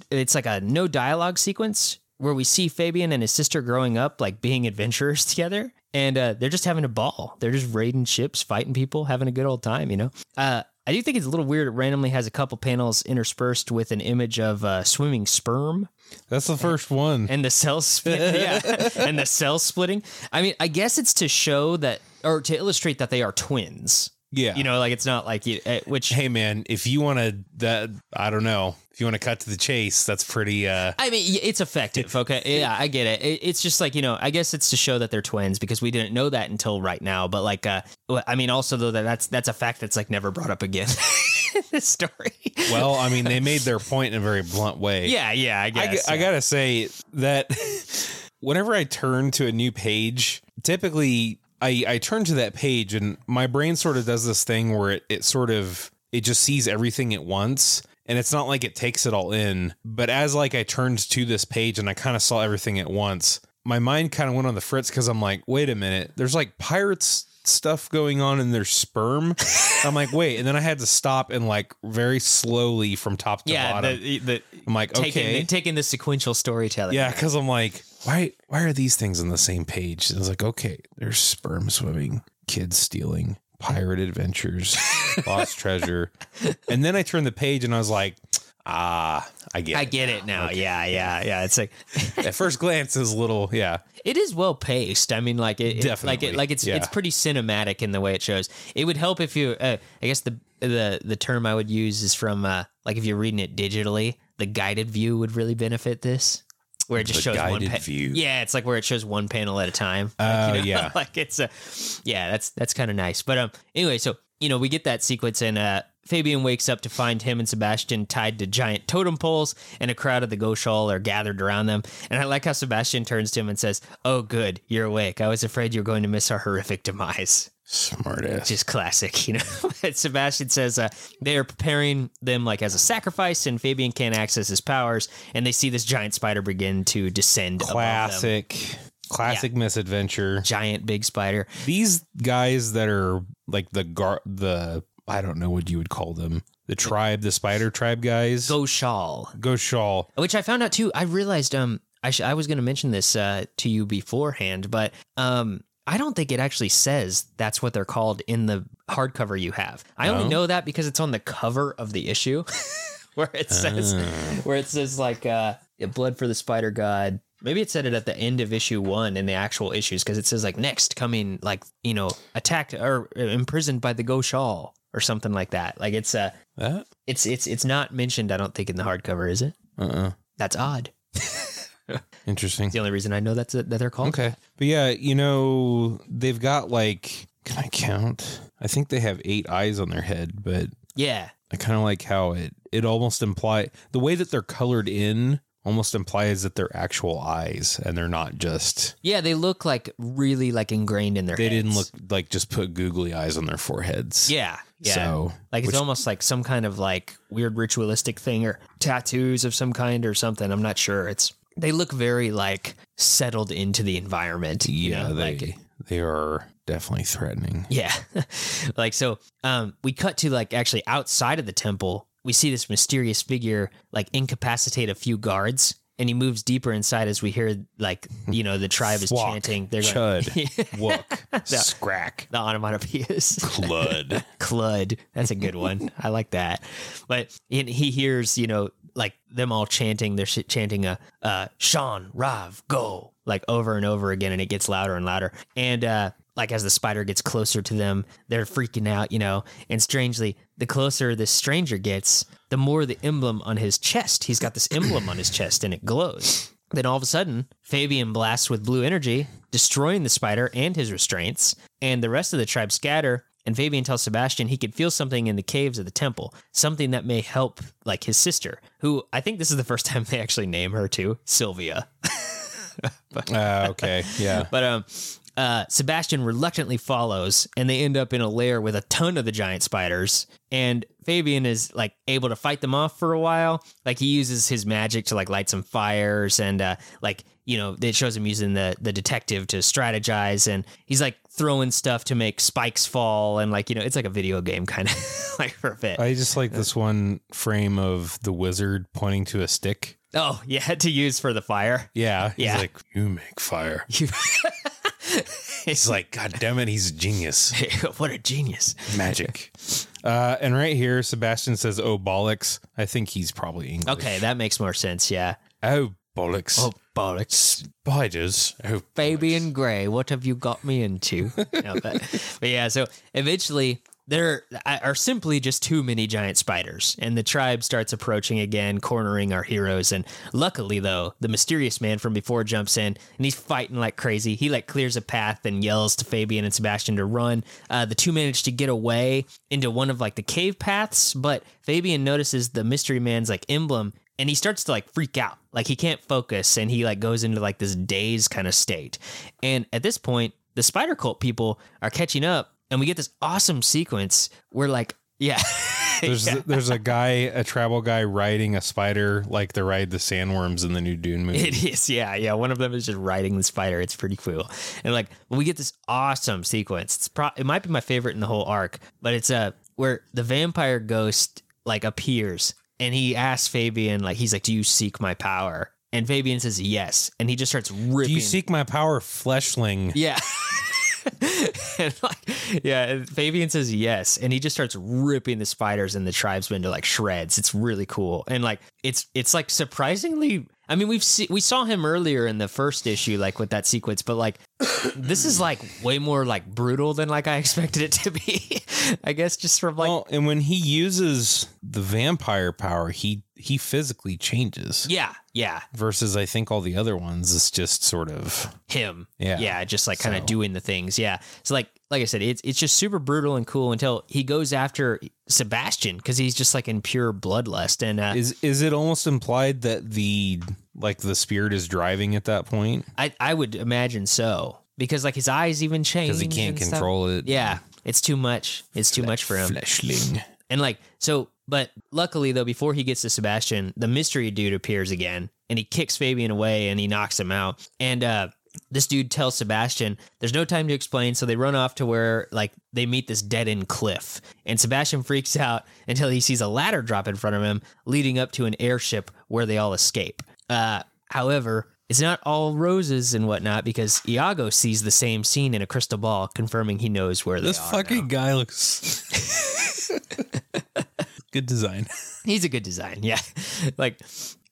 dialogue sequence where we see Fabian and his sister growing up, like being adventurers together. And they're just having a ball. They're just raiding ships, fighting people, having a good old time, you know? I do think it's a little weird. It randomly has a couple panels interspersed with an image of swimming sperm. That's the first one. And the cell split. Yeah. And the cell splitting. I mean, I guess it's to show that or to illustrate that they are twins. Yeah. You know, like it's not like you, which. Hey, man, if you want to that, I don't know. If you want to cut to the chase, that's pretty... I mean, it's effective, okay? Yeah, I get it. It's just like, you know, I guess it's to show that they're twins because we didn't know that until right now. But like, I mean, also, though, that's a fact that's like never brought up again in this story. Well, I mean, they made their point in a very blunt way. Yeah, I guess. I got to say that whenever I turn to a new page, typically I turn to that page and my brain sort of does this thing where it just sees everything at once. And it's not like it takes it all in, but as like I turned to this page and I kind of saw everything at once, my mind kind of went on the fritz because I'm like, wait a minute, there's like pirates stuff going on in their sperm. I'm like, wait. And then I had to stop and like very slowly from top to bottom. I'm like, taking the sequential storytelling. Yeah, because I'm like, why are these things on the same page? And I was like, okay, there's sperm swimming, kids stealing, pirate adventures, lost treasure. And then I turned the page and I was like, I get it now. Okay. Yeah. It's like at first glance is a little, yeah. It is well paced. I mean, like it's pretty cinematic in the way it shows. It would help if you I guess the term I would use is from like if you're reading it digitally, the guided view would really benefit this. Where it just shows one view. Yeah, it's like where it shows one panel at a time. Oh, like, you know, yeah. Like it's that's kind of nice. But anyway, so, you know, we get that sequence and Fabian wakes up to find him and Sebastian tied to giant totem poles and a crowd of the Goshal are gathered around them. And I like how Sebastian turns to him and says, "Oh, good, you're awake. I was afraid you were going to miss our horrific demise." Smartass. Just classic, you know. Sebastian says they are preparing them like as a sacrifice, and Fabian can't access his powers. And they see this giant spider begin to descend. Classic misadventure. Giant big spider. These guys that are like the I don't know what you would call them. The spider tribe guys. Goshal. Which I found out too. I realized I was going to mention this to you beforehand, but I don't think it actually says that's what they're called in the hardcover you have. I only know that because it's on the cover of the issue where it says like blood for the spider god, Maybe it said it at the end of issue one in the actual issues, because it says like next coming, like, you know, attacked or imprisoned by the Ghost Shawl or something like that. Like it's a it's not mentioned, I don't think, in the hardcover, is it? That's odd. Interesting. It's the only reason I know that's a, that they're called. Okay, but yeah, you know, they've got like, can I count? I think they have 8 eyes on their head, but yeah, I kind of like how it almost implies the way that they're colored in. Almost implies that they're actual eyes and they're not just... Yeah, they look like really like ingrained in their heads. They didn't look like just put googly eyes on their foreheads. Yeah. Yeah. So, like it's almost like some kind of like weird ritualistic thing or tattoos of some kind or something. I'm not sure. They look very like settled into the environment. Yeah, you know? They are definitely threatening. Yeah. Like so we cut to like actually outside of the temple. We see this mysterious figure like incapacitate a few guards, and he moves deeper inside as we hear like, you know, the tribe is Flock, chanting. They're chud, wook, scrack. The onomatopoeias. Clud. Clud. That's a good one. I like that. But he hears, you know, like them all chanting. They're chanting a Shan, Rav, Go, like over and over again. And it gets louder and louder. And like as the spider gets closer to them, they're freaking out, you know, and strangely, the closer this stranger gets, the more the emblem on his chest. He's got this emblem on his chest and it glows. Then all of a sudden, Fabian blasts with blue energy, destroying the spider and his restraints. And the rest of the tribe scatter. And Fabian tells Sebastian he could feel something in the caves of the temple, something that may help, like his sister, who I think this is the first time they actually name her too, Sylvia. Okay, yeah. But Sebastian reluctantly follows, and they end up in a lair with a ton of the giant spiders, and Fabian is like able to fight them off for a while. Like he uses his magic to like light some fires, and like, you know, it shows him using the detective to strategize, and he's like throwing stuff to make spikes fall, and like, you know, it's like a video game kind of like for a bit. I just like this one frame of the wizard pointing to a stick. Oh yeah, to use for the fire. Yeah, he's like, you make fire. He's like, God damn it, he's a genius. What a genius. Magic. And right here, Sebastian says, oh, bollocks. I think he's probably English. Okay, that makes more sense, yeah. Oh, bollocks. Oh, bollocks. Spiders. Oh, Fabian Gray, what have you got me into? No, but yeah, so eventually... There are simply just too many giant spiders, and the tribe starts approaching again, cornering our heroes. And luckily, though, the mysterious man from before jumps in, and he's fighting like crazy. He like clears a path and yells to Fabian and Sebastian to run. The two manage to get away into one of like the cave paths, but Fabian notices the mystery man's like emblem, and he starts to like freak out. Like he can't focus, and he like goes into like this dazed kind of state. And at this point, the spider cult people are catching up. And we get this awesome sequence where, like, yeah. There's a guy, a travel guy, riding a spider like they ride the sandworms in the new Dune movie. It is, yeah, yeah. One of them is just riding the spider. It's pretty cool. And, like, we get this awesome sequence. It might be my favorite in the whole arc, but it's where the vampire ghost, like, appears. And he asks Fabian, like, he's like, do you seek my power? And Fabian says yes. And he just starts ripping. Do you seek my power, fleshling? Yeah. And like, yeah, Fabian says yes, and he just starts ripping the spiders and the tribesmen to like shreds. It's really cool, and like it's like surprisingly. I mean, we saw him earlier in the first issue, like with that sequence, but like this is like way more like brutal than like I expected it to be. I guess just from like. Well, and when he uses the vampire power, he physically changes. Yeah. Yeah. Versus, I think all the other ones, it's just sort of him. Yeah. Yeah. Just like kind of doing the things. Yeah. So like I said, it's just super brutal and cool until he goes after Sebastian because he's just like in pure bloodlust. And is it almost implied that the spirit is driving at that point? I would imagine so, because like his eyes even change because he can't control it. Yeah. It's too much. It's too much for him. Fleshling. And like so. But luckily, though, before he gets to Sebastian, the mystery dude appears again, and he kicks Fabian away, and he knocks him out. And this dude tells Sebastian there's no time to explain, so they run off to where, like, they meet this dead-end cliff. And Sebastian freaks out until he sees a ladder drop in front of him, leading up to an airship where they all escape. However, it's not all roses and whatnot, because Iago sees the same scene in a crystal ball, confirming he knows where they are. This fucking guy looks... Good design. He's a good design, yeah. Like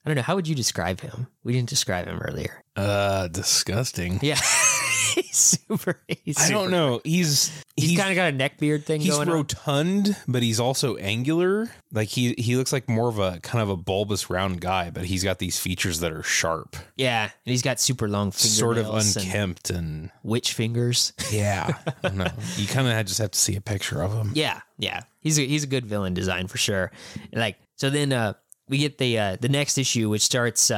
I don't know. How would you describe him? We didn't describe him earlier. Disgusting. Yeah. He's super. I don't know. He's kind of got a neckbeard thing going on. He's rotund, but he's also angular. Like he looks like more of a kind of a bulbous round guy, but he's got these features that are sharp. Yeah. And he's got super long fingernails. Sort of unkempt and witch fingers. Yeah. I don't know. You kind of just have to see a picture of him. Yeah. Yeah. He's a good villain design for sure. And like, so then we get the next issue, which starts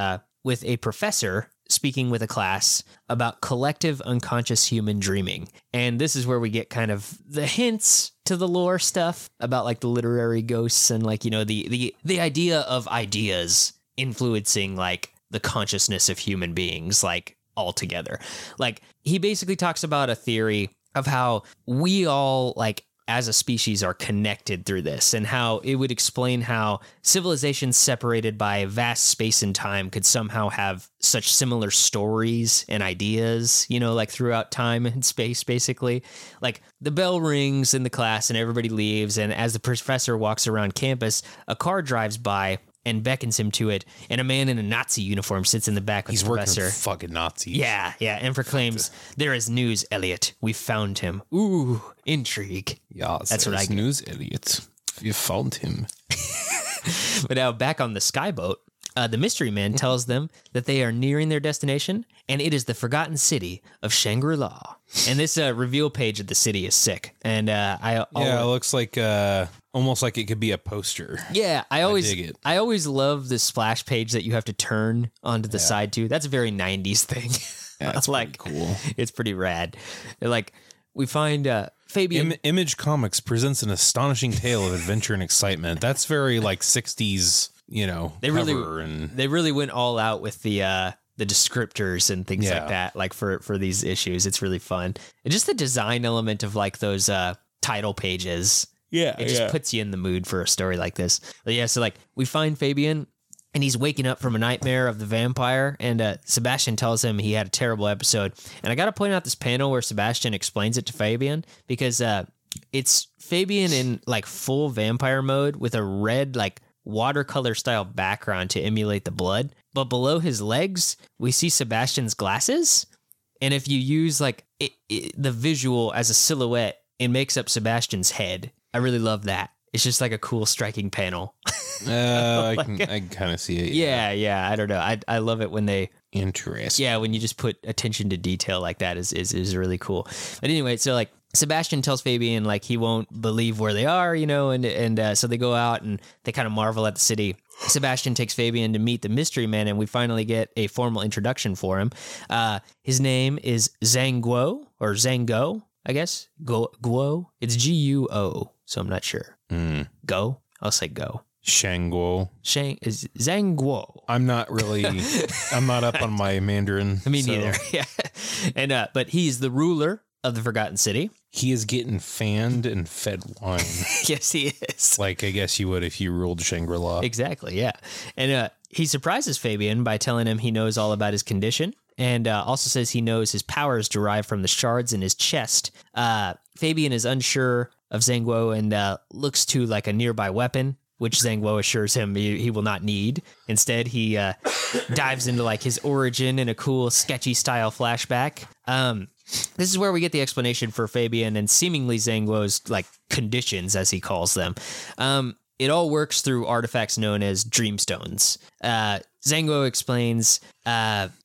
with a professor speaking with a class about collective unconscious human dreaming. And this is where we get kind of the hints to the lore stuff about like the literary ghosts and like, you know, the idea of ideas influencing like the consciousness of human beings, like altogether. Like he basically talks about a theory of how we all like as a species are connected through this and how it would explain how civilizations separated by vast space and time could somehow have such similar stories and ideas, you know, like throughout time and space, basically. Like the bell rings in the class and everybody leaves. And as the professor walks around campus, a car drives by and beckons him to it. And a man in a Nazi uniform sits in the back with the professor. He's working with fucking Nazis. Yeah, yeah. And proclaims, "There is news, Elliot. We found him." Ooh, intrigue. Yeah, that's what I get. News, Elliot. We found him. But now back on the skyboat, the mystery man tells them that they are nearing their destination, and it is the forgotten city of Shangri-La. And this reveal page of the city is sick. And it looks like almost like it could be a poster. Yeah, I always love the splash page that you have to turn onto the side too. That's a very 90s thing. Yeah, that's like cool. It's pretty rad. Like we find Fabian. Image Comics presents an astonishing tale of adventure and excitement. That's very like 60s. You know, they really went all out with the descriptors and things like that. Like for these issues, it's really fun. And just the design element of like those title pages. Yeah, it just puts you in the mood for a story like this. But yeah, so like we find Fabian and he's waking up from a nightmare of the vampire. And Sebastian tells him he had a terrible episode. And I got to point out this panel where Sebastian explains it to Fabian because it's Fabian in like full vampire mode with a red like watercolor style background to emulate the blood, but below his legs we see Sebastian's glasses, and if you use like the visual as a silhouette, it makes up Sebastian's head. I really love that. It's just like a cool striking panel. I can kind of see it. Yeah. I don't know. I love it when they interest. Yeah, when you just put attention to detail like that is really cool. But anyway, so like Sebastian tells Fabian like he won't believe where they are, you know, and so they go out and they kind of marvel at the city. Sebastian takes Fabian to meet the mystery man, and we finally get a formal introduction for him. His name is Zhang Guo, or Zhang Guo, I guess. Guo. It's Guo, so I'm not sure. Go? I'll say go. Zhang Guo. I'm not up on my Mandarin. Me neither. Yeah. And but he's the ruler of the Forgotten City. He is getting fanned and fed wine. Yes, he is. Like, I guess you would if you ruled Shangri-La. Exactly, yeah. And he surprises Fabian by telling him he knows all about his condition, and also says he knows his powers derive from the shards in his chest. Fabian is unsure of Zhang Guo and looks to like a nearby weapon, which Zhang Guo assures him he will not need. Instead, he dives into like his origin in a cool, sketchy style flashback. This is where we get the explanation for Fabian and seemingly Zhang Guo's like conditions, as he calls them. It all works through artifacts known as dreamstones. Zhang Guo explains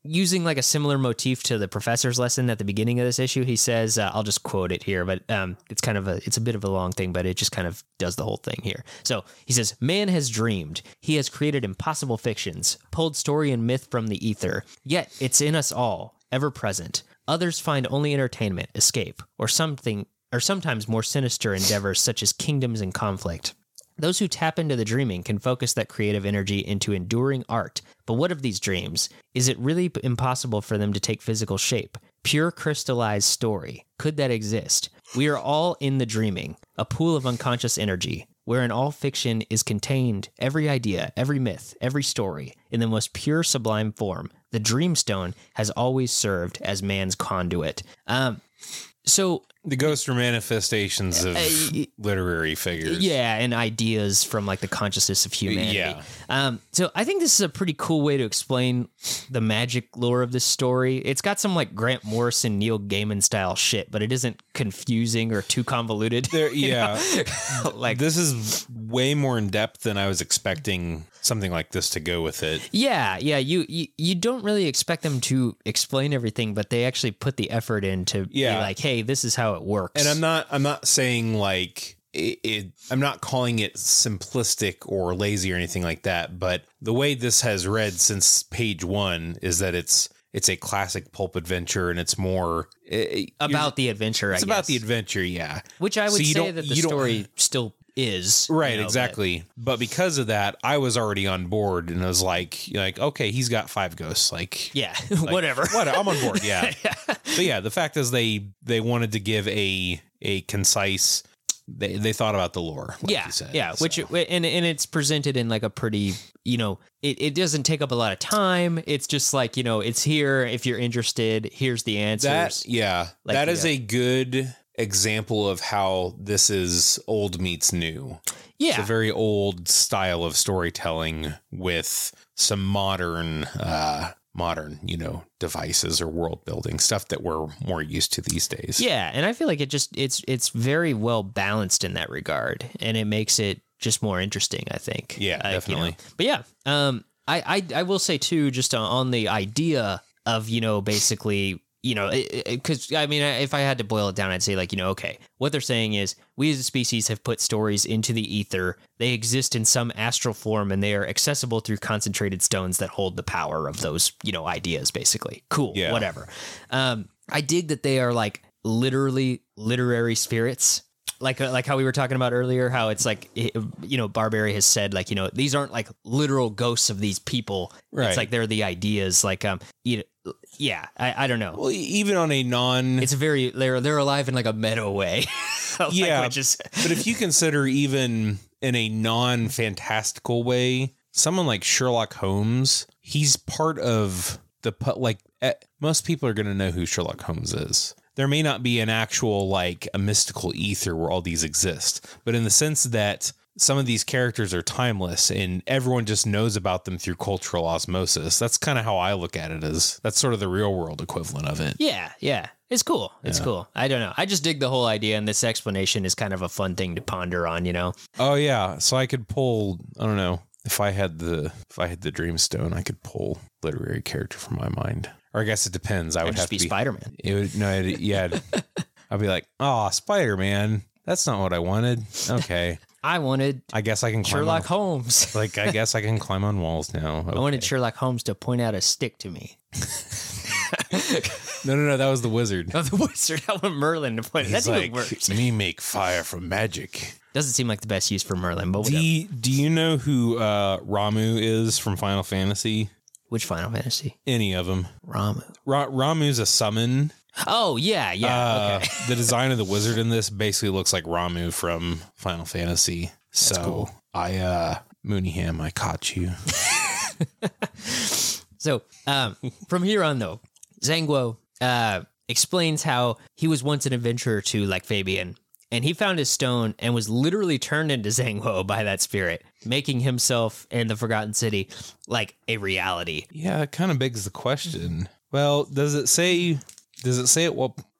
using like a similar motif to the professor's lesson at the beginning of this issue. He says, I'll just quote it here, but it's a bit of a long thing, but it just kind of does the whole thing here. So he says, "Man has dreamed. He has created impossible fictions, pulled story and myth from the ether. Yet it's in us all, ever present. Others find only entertainment, escape, or something, or sometimes more sinister endeavors such as kingdoms and conflict. Those who tap into the dreaming can focus that creative energy into enduring art. But what of these dreams? Is it really impossible for them to take physical shape? Pure crystallized story. Could that exist? We are all in the dreaming, a pool of unconscious energy, wherein all fiction is contained, every idea, every myth, every story, in the most pure sublime form. The dreamstone has always served as man's conduit." So the ghosts are manifestations of literary figures. Yeah. And ideas from like the consciousness of humanity. Yeah. So I think this is a pretty cool way to explain the magic lore of this story. It's got some like Grant Morrison, Neil Gaiman style shit, but it isn't confusing or too convoluted. Like this is way more in depth than I was expecting something like this to go with it. Yeah. Yeah. You don't really expect them to explain everything, but they actually put the effort in to be like, hey, this is how it works. And I'm not saying like it, I'm not calling it simplistic or lazy or anything like that, but the way this has read since page one is that it's a classic pulp adventure, and it's more about the adventure. It's about the adventure. Yeah. Which I would say that the story still is. Right. Exactly. But because of that, I was already on board, and I was like, okay, he's got five ghosts. Like, yeah, whatever. I'm on board. Yeah. But yeah, the fact is they wanted to give a concise, they thought about the lore. Like you said, which, and it's presented in like a pretty, it doesn't take up a lot of time. It's just like, it's here. If you're interested, here's the answers. That is a good example of how this is old meets new. Yeah. It's a very old style of storytelling with some modern, devices or world building stuff that we're more used to these days. Yeah. And I feel like it's very well balanced in that regard, and it makes it just more interesting, I think. Yeah, definitely. But yeah, I will say too, just on the idea of, basically, because I mean, if I had to boil it down, I'd say like, okay, what they're saying is we as a species have put stories into the ether. They exist in some astral form, and they are accessible through concentrated stones that hold the power of those, ideas, basically. Cool. Yeah. Whatever. I dig that they are like literally literary spirits. Like how we were talking about earlier, how it's like, Barbiere has said, like, these aren't like literal ghosts of these people. Right. It's like they're the ideas, like, yeah, I don't know. Well, even on a it's a very they're alive in like a meta way. But if you consider even in a non-fantastical way, someone like Sherlock Holmes, he's part of the most people are going to know who Sherlock Holmes is. There may not be an actual like a mystical ether where all these exist, but in the sense that some of these characters are timeless and everyone just knows about them through cultural osmosis. That's kind of how I look at it, as that's sort of the real world equivalent of it. Yeah. Yeah. It's cool. It's cool. I don't know. I just dig the whole idea, and this explanation is kind of a fun thing to ponder on, Oh yeah. So I could pull, I don't know, if I had the Dreamstone, I could pull literary character from my mind. Or I guess it depends. I would have to be Spider-Man. I'd be like, oh, Spider-Man. That's not what I wanted. Okay. I guess I can climb Sherlock Holmes. Like, I guess I can climb on walls now. Okay. I wanted Sherlock Holmes to point out a stick to me. No. That was the wizard. Oh, the wizard. I want Merlin to point. That's like, even worse. Me make fire from magic. Doesn't seem like the best use for Merlin. But do you know who Ramu is from Final Fantasy? Which Final Fantasy? Any of them. Ramu. Ramu's a summon. Oh, yeah, yeah. Okay. The design of the wizard in this basically looks like Ramu from Final Fantasy. That's cool. Mooneyham, I caught you. So from here on, though, Zhang Guo explains how he was once an adventurer to like Fabian, and he found his stone and was literally turned into Zhang Guo by that spirit, making himself and the Forgotten City like a reality. Yeah, it kind of begs the question. Well, does it say it?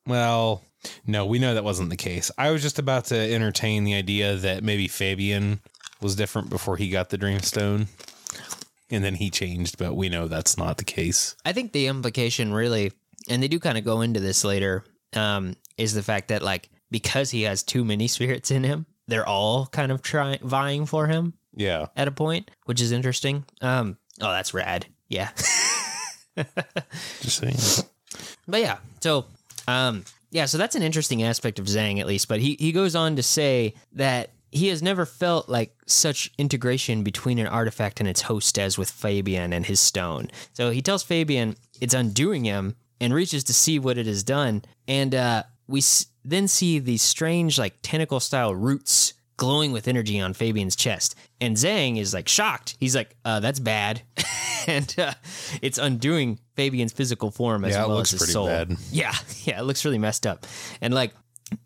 Well, no, we know that wasn't the case. I was just about to entertain the idea that maybe Fabian was different before he got the Dreamstone, and then he changed, but we know that's not the case. I think the implication really, and they do kind of go into this later, is the fact that like, because he has too many spirits in him, they're all kind of vying for him. Yeah. At a point, which is interesting. Oh, that's rad. Yeah. Just saying. But yeah, so so that's an interesting aspect of Zhang, at least. But he goes on to say that he has never felt like such integration between an artifact and its host as with Fabian and his stone. So he tells Fabian it's undoing him and reaches to see what it has done. And we then see these strange, like, tentacle-style roots glowing with energy on Fabian's chest. And Zhang is, like, shocked. He's like, that's bad. and it's undoing Fabian's physical form as well as his soul. Yeah, it looks pretty bad. Yeah, it looks really messed up. And like,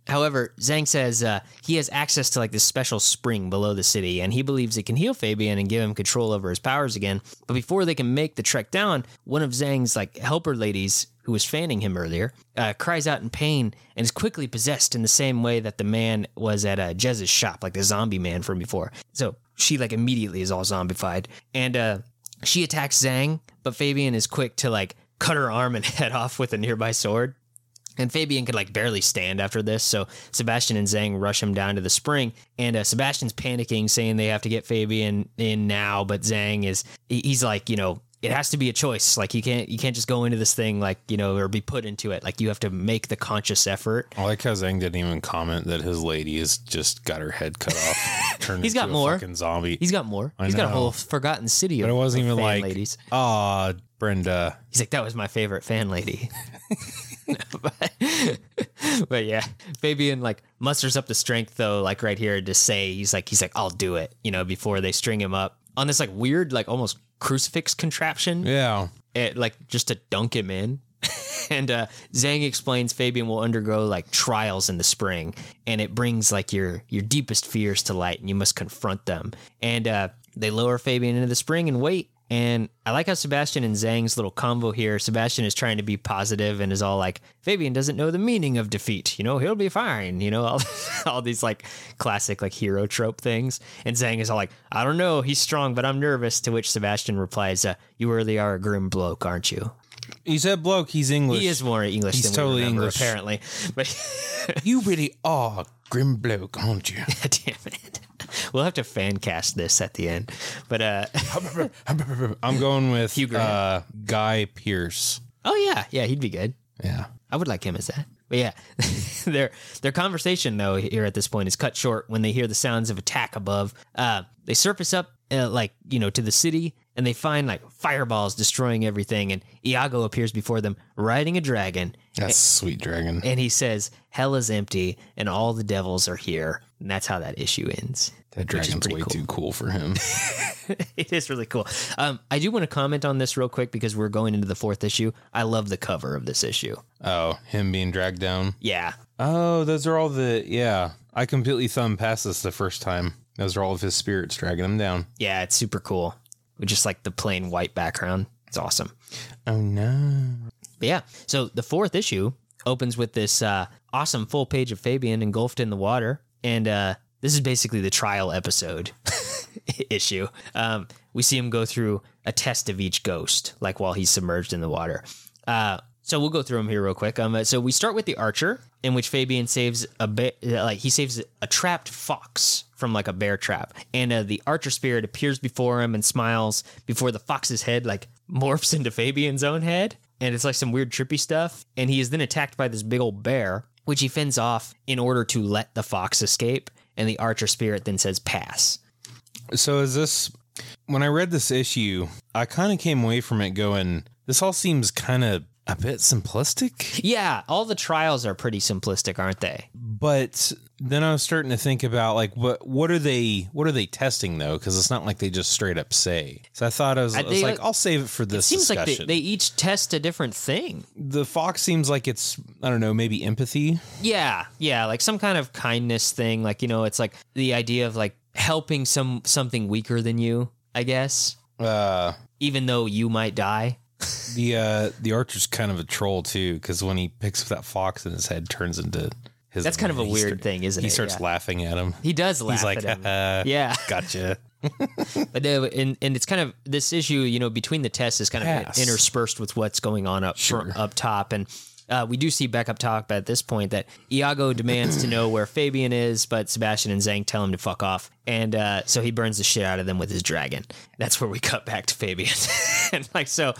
however, Zhang says he has access to like this special spring below the city, and he believes it can heal Fabian and give him control over his powers again. But before they can make the trek down, one of Zhang's like helper ladies, who was fanning him earlier, cries out in pain and is quickly possessed in the same way that the man was at Jez's shop, like the zombie man from before. So she like immediately is all zombified, and she attacks Zhang, but Fabian is quick to like cut her arm and head off with a nearby sword. And Fabian could like barely stand after this, so Sebastian and Zhang rush him down to the spring, and Sebastian's panicking, saying they have to get Fabian in now, but Zhang is, he's like, you know, it has to be a choice. Like you can't just go into this thing like, you know, or be put into it. Like you have to make the conscious effort. I like how Zhang didn't even comment that his lady has just got her head cut off. Turned he's into got a more fucking zombie. He's got more. He's got a whole forgotten city. But it wasn't even like, ladies. Aw, Brenda. He's like, that was my favorite fan lady. But yeah, Fabian like musters up the strength though, like right here to say, he's like, I'll do it, you know, before they string him up on this like weird, like almost crucifix contraption. Yeah. Like just to dunk him in. And Zhang explains Fabian will undergo like trials in the spring, and it brings like your deepest fears to light, and you must confront them. And they lower Fabian into the spring and wait. And I like how Sebastian and Zhang's little convo here. Sebastian is trying to be positive and is all like, Fabian doesn't know the meaning of defeat. You know, he'll be fine. You know, all these like classic like hero trope things. And Zhang is all like, I don't know. He's strong, but I'm nervous. To which Sebastian replies, you really are a grim bloke, aren't you? He said bloke. He's English. He is more English than totally we remember, English. Apparently. But you really are a grim bloke, aren't you? Damn it. We'll have to fan cast this at the end, but I'm going with Hugh Grant. Guy Pearce. Oh yeah, he'd be good. Yeah, I would like him as that. But yeah, their conversation though here at this point is cut short when they hear the sounds of attack above. They surface up like you know to the city, and they find like fireballs destroying everything. And Iago appears before them riding a dragon. That's sweet dragon. And he says, "Hell is empty, and all the devils are here." And that's how that issue ends. That dragon's way too cool for him. It is really cool. I do want to comment on this real quick because we're going into the fourth issue. I love the cover of this issue. Oh, him being dragged down? Yeah. Oh, those are all the... Yeah. I completely thumbed past this the first time. Those are all of his spirits dragging him down. Yeah, it's super cool. With just like the plain white background. It's awesome. Oh, no. But yeah. So the fourth issue opens with this awesome full page of Fabian engulfed in the water. And this is basically the trial episode issue. We see him go through a test of each ghost, like while he's submerged in the water. So we'll go through them here real quick. So we start with the archer, in which Fabian saves a trapped fox from like a bear trap. And the archer spirit appears before him and smiles before the fox's head like morphs into Fabian's own head. And it's like some weird trippy stuff. And he is then attacked by this big old bear, which he fends off in order to let the fox escape. And the archer spirit then says, pass. So is this, when I read this issue, I kind of came away from it going, this all seems kind of a bit simplistic. Yeah, all the trials are pretty simplistic, aren't they? But then I was starting to think about like, what are they testing though? Because it's not like they just straight up say. So I thought I was like, I'll save it for this discussion. It seems like they each test a different thing. The fox seems like it's, I don't know, maybe empathy. Yeah, like some kind of kindness thing. Like, you know, it's like the idea of like helping something weaker than you, I guess. Even though you might die. The archer's kind of a troll too, because when he picks up that fox and his head turns into. That's kind of a weird thing, isn't it? He starts laughing at him. He does laugh at him. He's like, yeah. Gotcha. But and it's kind of this issue, you know, between the tests is kind of interspersed with what's going on up top. And we do see back up top at this point that Iago demands to know where Fabian is, but Sebastian and Zhang tell him to fuck off. And so he burns the shit out of them with his dragon. That's where we cut back to Fabian. And like so,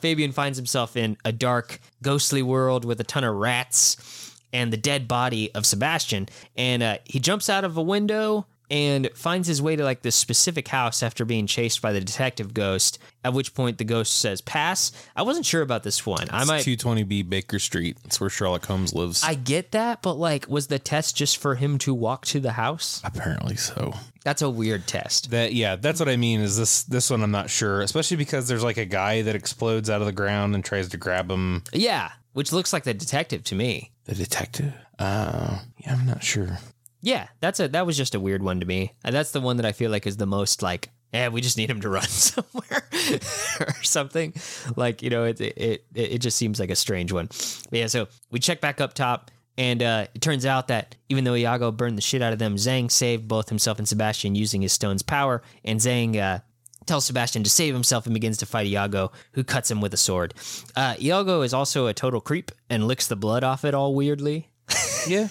Fabian finds himself in a dark, ghostly world with a ton of rats and the dead body of Sebastian, and he jumps out of a window and finds his way to like this specific house after being chased by the detective ghost, at which point the ghost says, pass. I wasn't sure about this one. It's 220B Baker Street. It's where Sherlock Holmes lives. I get that, but like, was the test just for him to walk to the house? Apparently so. That's a weird test. That's what I mean is this one I'm not sure, especially because there's like a guy that explodes out of the ground and tries to grab him. Yeah, which looks like the detective to me. The detective? Yeah, I'm not sure. Yeah, that was just a weird one to me. And that's the one that I feel like is the most like, we just need him to run somewhere or something. Like, you know, it just seems like a strange one. But yeah, so we check back up top, and it turns out that even though Iago burned the shit out of them, Zhang saved both himself and Sebastian using his stone's power, and Zhang tells Sebastian to save himself and begins to fight Iago, who cuts him with a sword. Iago is also a total creep and licks the blood off it all weirdly. Yeah,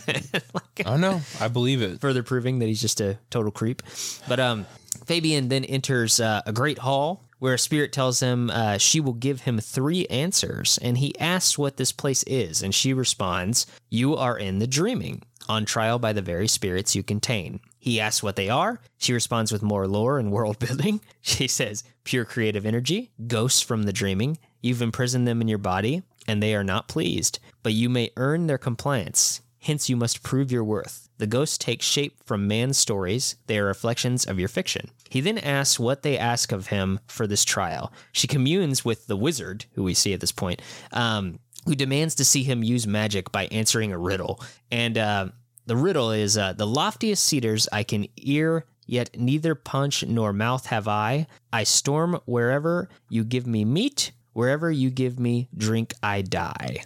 I know. I believe it. Further proving that he's just a total creep. But Fabian then enters a great hall where a spirit tells him she will give him 3 answers. And he asks what this place is. And she responds, "You are in the dreaming, on trial by the very spirits you contain." He asks what they are. She responds with more lore and world building. She says, "Pure creative energy, ghosts from the dreaming. You've imprisoned them in your body, and they are not pleased. But you may earn their compliance. Hence, you must prove your worth. The ghosts take shape from man's stories. They are reflections of your fiction." He then asks what they ask of him for this trial. She communes with the wizard, who we see at this point, who demands to see him use magic by answering a riddle. And the riddle is, "The loftiest cedars I can ear, yet neither paunch nor mouth have I. I storm wherever you give me meat. Wherever you give me drink, I die."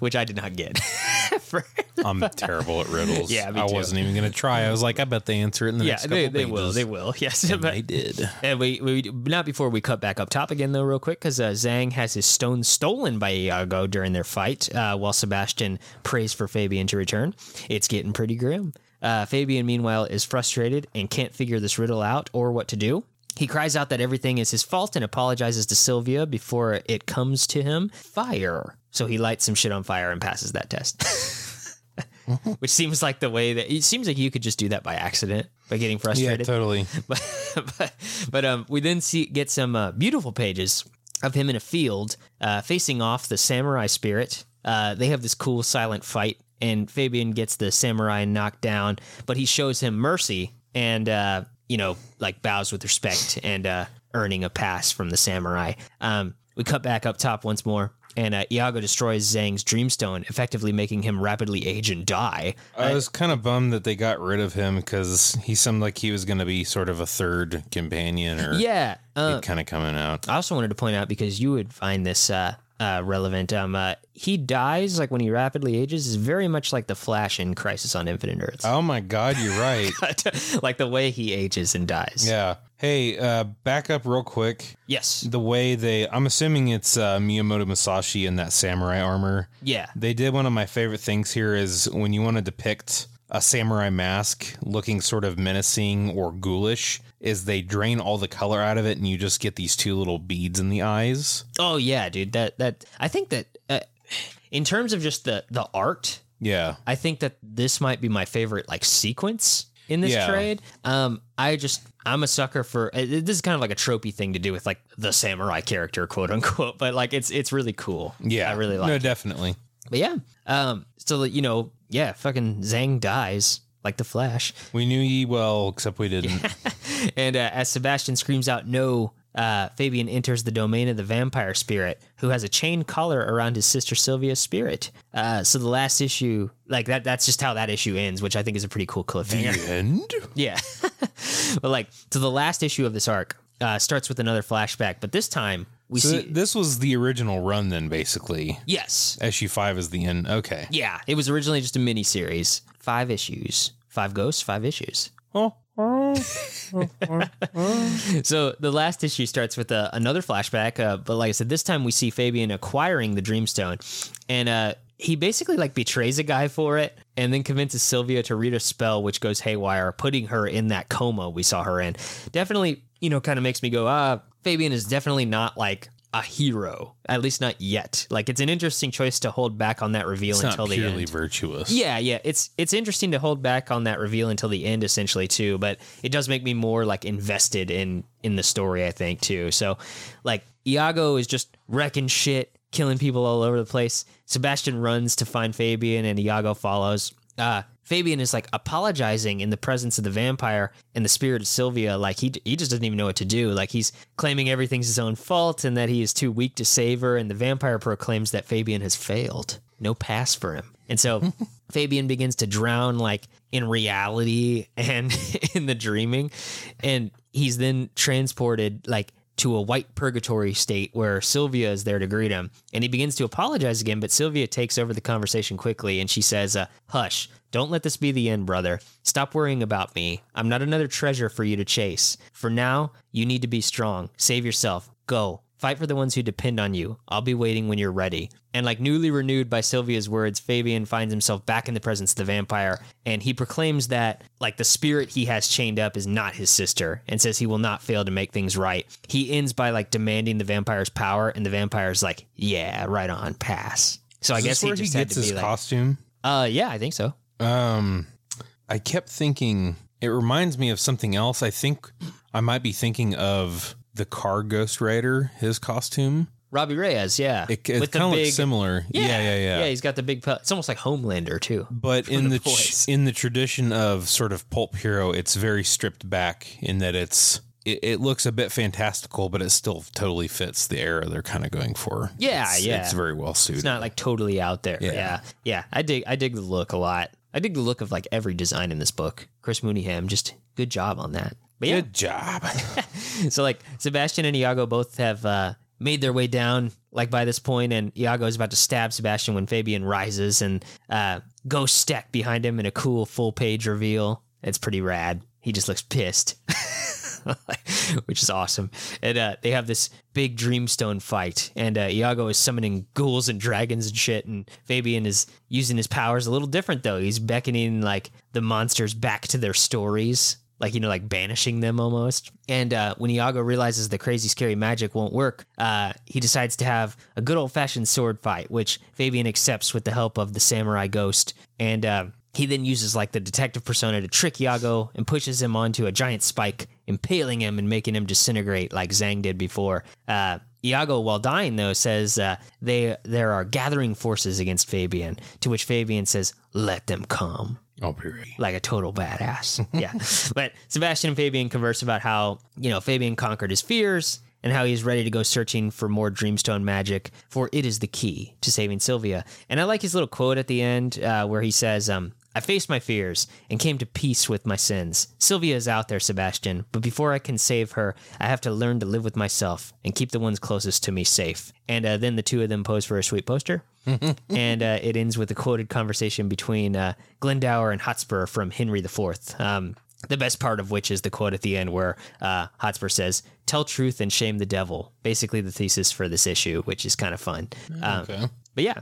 Which I did not get. I'm terrible at riddles. Yeah, I wasn't even going to try. I was like, I bet they answer it in the next couple pages. They will. Yes, and they did. And we not before we cut back up top again, though, real quick, because Zhang has his stone stolen by Iago during their fight, while Sebastian prays for Fabian to return. It's getting pretty grim. Fabian, meanwhile, is frustrated and can't figure this riddle out or what to do. He cries out that everything is his fault and apologizes to Sylvia before it comes to him. Fire. So he lights some shit on fire and passes that test. Which seems like the way that it seems like you could just do that by accident by getting frustrated. Yeah, totally. But we then get some beautiful pages of him in a field facing off the samurai spirit. They have this cool silent fight, and Fabian gets the samurai knocked down, but he shows him mercy and, like bows with respect and earning a pass from the samurai. We cut back up top once more. And Iago destroys Zhang's dreamstone, effectively making him rapidly age and die. I was kind of bummed that they got rid of him because he seemed like he was going to be sort of a third companion or kind of coming out. I also wanted to point out, because you would find this relevant, he dies like when he rapidly ages is very much like the Flash in Crisis on Infinite Earths. Oh my God, you're right. Like the way he ages and dies. Yeah. Hey, back up real quick. Yes. The way I'm assuming it's Miyamoto Musashi in that samurai armor. Yeah. They did one of my favorite things here is when you want to depict a samurai mask looking sort of menacing or ghoulish, is they drain all the color out of it and you just get these 2 little beads in the eyes. Oh, yeah, dude. That I think that in terms of just the art. Yeah. I think that this might be my favorite like sequence in this trade. I'm a sucker for, this is kind of like a tropey thing to do with like the samurai character, quote unquote, but like it's really cool. Yeah. I really like it. No, definitely. But yeah. So, fucking Zhang dies like the Flash. We knew ye well, except we didn't. Yeah. And as Sebastian screams out, "No," Fabian enters the domain of the vampire spirit, who has a chain collar around his sister Sylvia's spirit. So the last issue, like that's just how that issue ends, which I think is a pretty cool cliffhanger. The end? Yeah. But so the last issue of this arc starts with another flashback, but this time we see... This was the original run then, basically. Yes. Issue 5 is the end. Okay. Yeah, it was originally just a miniseries. 5 issues. 5 ghosts, 5 issues. Oh. So the last issue starts with another flashback, but like I said, this time we see Fabian acquiring the dreamstone, and he basically like betrays a guy for it and then convinces Sylvia to read a spell which goes haywire, putting her in that coma we saw her in. Definitely, kind of makes me go, Fabian is definitely not like a hero, at least not yet. Like, it's an interesting choice to hold back on that reveal until the end. It's not purely virtuous. Yeah. It's interesting to hold back on that reveal until the end, essentially, too. But it does make me more like invested in the story, I think, too. So like Iago is just wrecking shit, killing people all over the place. Sebastian runs to find Fabian and Iago follows. Fabian is like apologizing in the presence of the vampire and the spirit of Sylvia. Like he just doesn't even know what to do. Like he's claiming everything's his own fault and that he is too weak to save her. And the vampire proclaims that Fabian has failed. No pass for him. And so Fabian begins to drown like in reality and in the dreaming. And he's then transported like to a white purgatory state where Sylvia is there to greet him. And he begins to apologize again, but Sylvia takes over the conversation quickly. And she says, hush. Don't let this be the end, brother. Stop worrying about me. I'm not another treasure for you to chase. For now, you need to be strong. Save yourself. Go. Fight for the ones who depend on you. I'll be waiting when you're ready. And like newly renewed by Sylvia's words, Fabian finds himself back in the presence of the vampire. And he proclaims that like the spirit he has chained up is not his sister and says he will not fail to make things right. He ends by like demanding the vampire's power. And the vampire's like, yeah, right on, pass. So I guess he just had to be like costume. Yeah, I think so. I kept thinking, it reminds me of something else. I think I might be thinking of the car Ghost Rider, his costume. Robbie Reyes, yeah. It kind of looks similar. Yeah. Yeah, he's got the big, it's almost like Homelander too. But in the tradition of sort of pulp hero, it's very stripped back in that it looks a bit fantastical, but it still totally fits the era they're kind of going for. Yeah, It's very well suited. It's not like totally out there. Yeah. I dig the look a lot. I dig the look of like every design in this book. Chris Mooneyham, just good job on that. But yeah. Good job. So like Sebastian and Iago both have made their way down like by this point, and Iago is about to stab Sebastian when Fabian rises and goes stack behind him in a cool full page reveal. It's pretty rad. He just looks pissed, which is awesome. And they have this big dreamstone fight, and Iago is summoning ghouls and dragons and shit, and Fabian is using his powers a little different though. He's beckoning like the monsters back to their stories, like, you know, like banishing them almost. And when Iago realizes the crazy scary magic won't work, he decides to have a good old-fashioned sword fight, which Fabian accepts with the help of the samurai ghost. And he then uses like the detective persona to trick Iago and pushes him onto a giant spike, impaling him and making him disintegrate like Zhang did before. Iago, while dying though, says there are gathering forces against Fabian, to which Fabian says, let them come. Oh, period. Like a total badass. Yeah. But Sebastian and Fabian converse about how, you know, Fabian conquered his fears and how he's ready to go searching for more dreamstone magic, for it is the key to saving Sylvia. And I like his little quote at the end where he says, I faced my fears and came to peace with my sins. Sylvia is out there, Sebastian, but before I can save her, I have to learn to live with myself and keep the ones closest to me safe. And then the two of them pose for a sweet poster. And it ends with a quoted conversation between Glendower and Hotspur from Henry IV. The best part of which is the quote at the end where Hotspur says, tell truth and shame the devil. Basically the thesis for this issue, which is kind of fun. Okay. But yeah.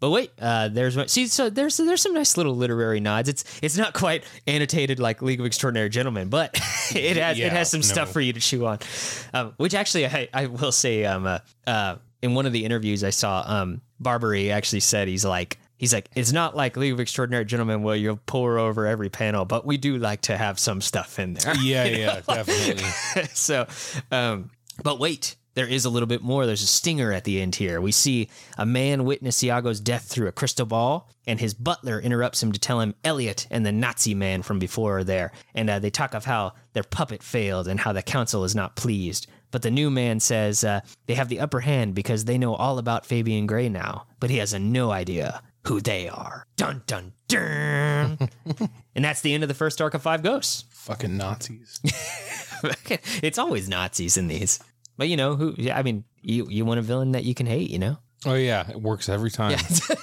But wait, there's one. See, so there's some nice little literary nods. It's not quite annotated like League of Extraordinary Gentlemen, but it has some stuff for you to chew on. Which actually, I will say, in one of the interviews I saw, Barbiere actually said he's like it's not like League of Extraordinary Gentlemen where you'll pour over every panel, but we do like to have some stuff in there. Yeah, definitely. So, but wait. There is a little bit more. There's a stinger at the end here. We see a man witness Iago's death through a crystal ball, and his butler interrupts him to tell him Elliot and the Nazi man from before are there. And they talk of how their puppet failed and how the council is not pleased. But the new man says they have the upper hand because they know all about Fabian Gray now, but he has no idea who they are. Dun, dun, dun. And that's the end of the first arc of Five Ghosts. Fucking Nazis. It's always Nazis in these. But you know who? I mean, you want a villain that you can hate, you know? Oh yeah, it works every time. Yeah.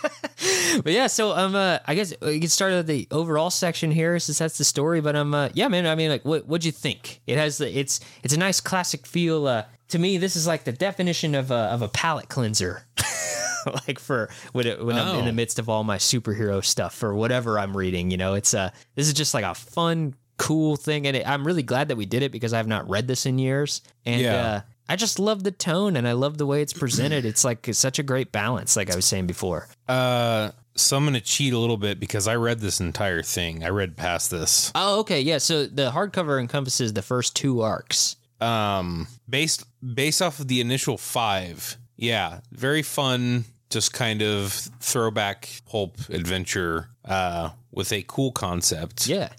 But yeah, so I guess we can start at the overall section here, since that's the story. But yeah, man. I mean, like, what'd you think? It has it's a nice classic feel. To me, this is like the definition of a palate cleanser. Like for when I'm in the midst of all my superhero stuff or whatever I'm reading, you know, it's this is just like a fun, cool thing, and I'm really glad that we did it because I've not read this in years, and I just love the tone and I love the way it's presented. It's like it's such a great balance, like I was saying before. So I'm going to cheat a little bit because I read this entire thing. I read past this. Oh, okay. Yeah. So the hardcover encompasses the first two arcs. Based off of the initial five. Yeah. Very fun. Just kind of throwback pulp adventure with a cool concept. Yeah.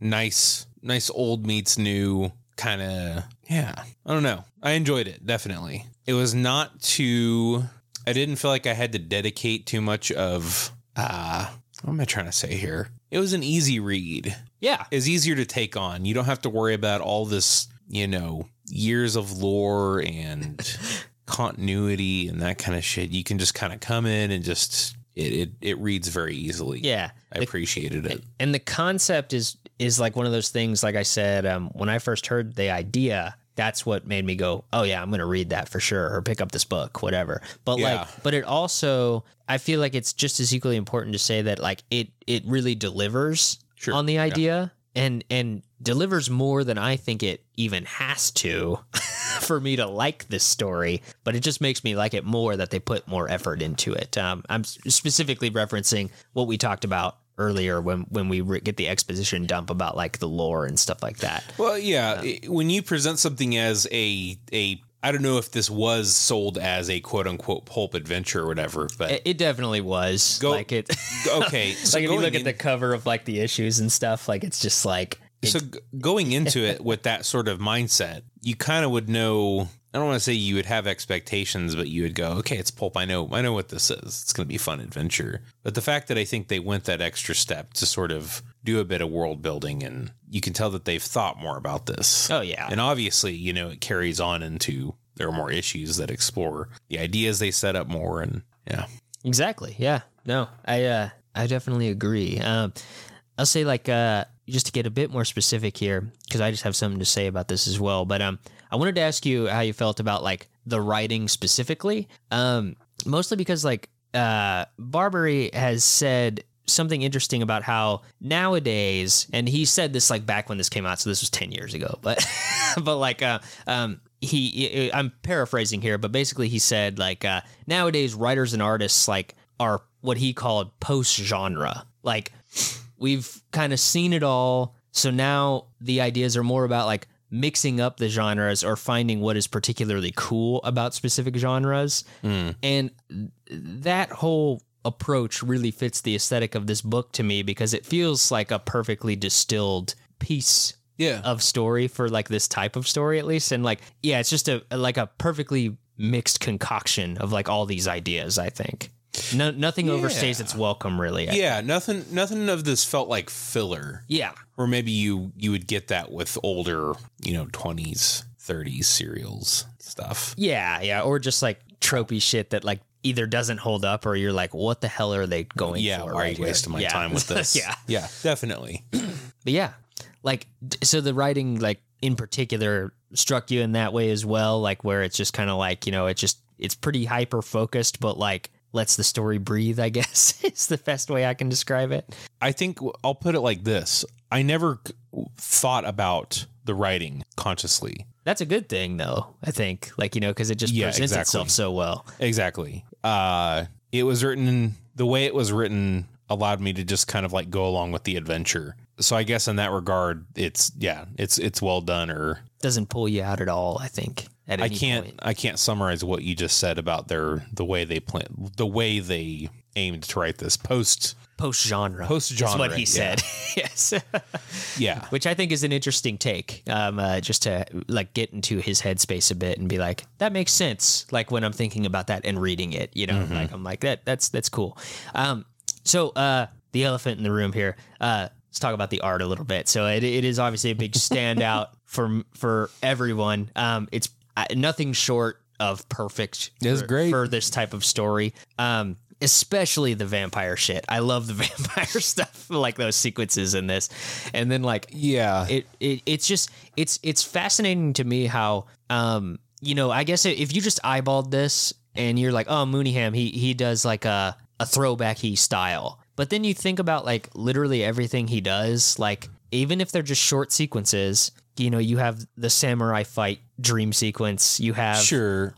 Nice old meets new kind of. Yeah. I don't know. I enjoyed it. Definitely. It was not too. I didn't feel like I had to dedicate too much of, what am I trying to say here? It was an easy read. Yeah. It's easier to take on. You don't have to worry about all this, you know, years of lore and continuity and that kind of shit. You can just kind of come in and just, it reads very easily. Yeah. I appreciated it. And the concept is like one of those things, like I said, when I first heard the idea, that's what made me go, oh yeah, I'm going to read that for sure, or pick up this book, whatever. But yeah. But it also, I feel like it's just as equally important to say that like it really delivers on the idea and delivers more than I think it even has to for me to like this story. But it just makes me like it more that they put more effort into it. I'm specifically referencing what we talked about earlier when we get the exposition dump about like the lore and stuff like that. Well, yeah. When you present something as a I don't know if this was sold as a quote unquote pulp adventure or whatever, but it definitely was like it. Okay. So like if you look at the cover of like the issues and stuff, like it's just like. So going into it with that sort of mindset, you kind of would know. I don't want to say you would have expectations, but you would go, okay, it's pulp. I know what this is. It's going to be a fun adventure. But the fact that I think they went that extra step to sort of do a bit of world building, and you can tell that they've thought more about this. Oh, yeah. And obviously, you know, it carries on into there are more issues that explore the ideas they set up more. And yeah, exactly. Yeah, no, I definitely agree. I'll say like just to get a bit more specific here, because I just have something to say about this as well. But I wanted to ask you how you felt about like the writing specifically, mostly because like Barbiere has said something interesting about how nowadays, and he said this like back when this came out, so this was 10 years ago, but but like he I'm paraphrasing here, but basically he said like nowadays writers and artists like are what he called post-genre, like we've kind of seen it all. So now the ideas are more about like mixing up the genres or finding what is particularly cool about specific genres. And that whole approach really fits the aesthetic of this book to me, because it feels like a perfectly distilled piece of story for like this type of story, at least. And like, yeah, it's just a perfectly mixed concoction of like all these ideas, I think. No, nothing overstays its welcome, really. Nothing of this felt like filler. Yeah. Or maybe you would get that with older, you know, 20s, 30s serials stuff. Yeah. Or just like tropey shit that like either doesn't hold up or you're like, what the hell are they going for? Yeah, why are you wasting my time with this? Yeah, definitely. But yeah, like, so the writing, like, in particular struck you in that way as well, like where it's just kind of like, you know, it's pretty hyper focused, but like, lets the story breathe, I guess, is the best way I can describe it. I think I'll put it like this. I never thought about the writing consciously. That's a good thing, though, I think, like, you know, because it just presents itself so well. Exactly. It was written, the way it was written allowed me to just kind of like go along with the adventure. So I guess in that regard, it's well done, or doesn't pull you out at all, I think. I can't summarize what you just said about the way they aimed to write this post genre. That's what he said. Yes. Yeah. Which I think is an interesting take, just to like get into his headspace a bit and be like, that makes sense. Like when I'm thinking about that and reading it, you know, like I'm like that's cool. So the elephant in the room here. Let's talk about the art a little bit. So it is obviously a big standout for everyone. It's nothing short of perfect for this type of story, especially the vampire shit. I love the vampire stuff, like those sequences in this. And then like, yeah, it's fascinating to me how, you know, I guess if you just eyeballed this and you're like, oh, Mooneyham, he does like a throwback-y style. But then you think about like literally everything he does, like even if they're just short sequences, you know, you have the samurai fight dream sequence. You have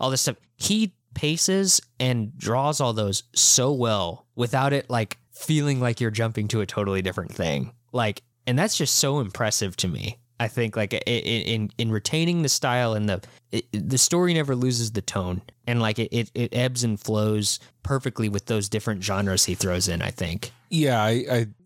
all this stuff. He paces and draws all those so well without it like feeling like you're jumping to a totally different thing. Like, and that's just so impressive to me. I think like in retaining the style and the story never loses the tone, and like it ebbs and flows perfectly with those different genres he throws in, I think. Yeah,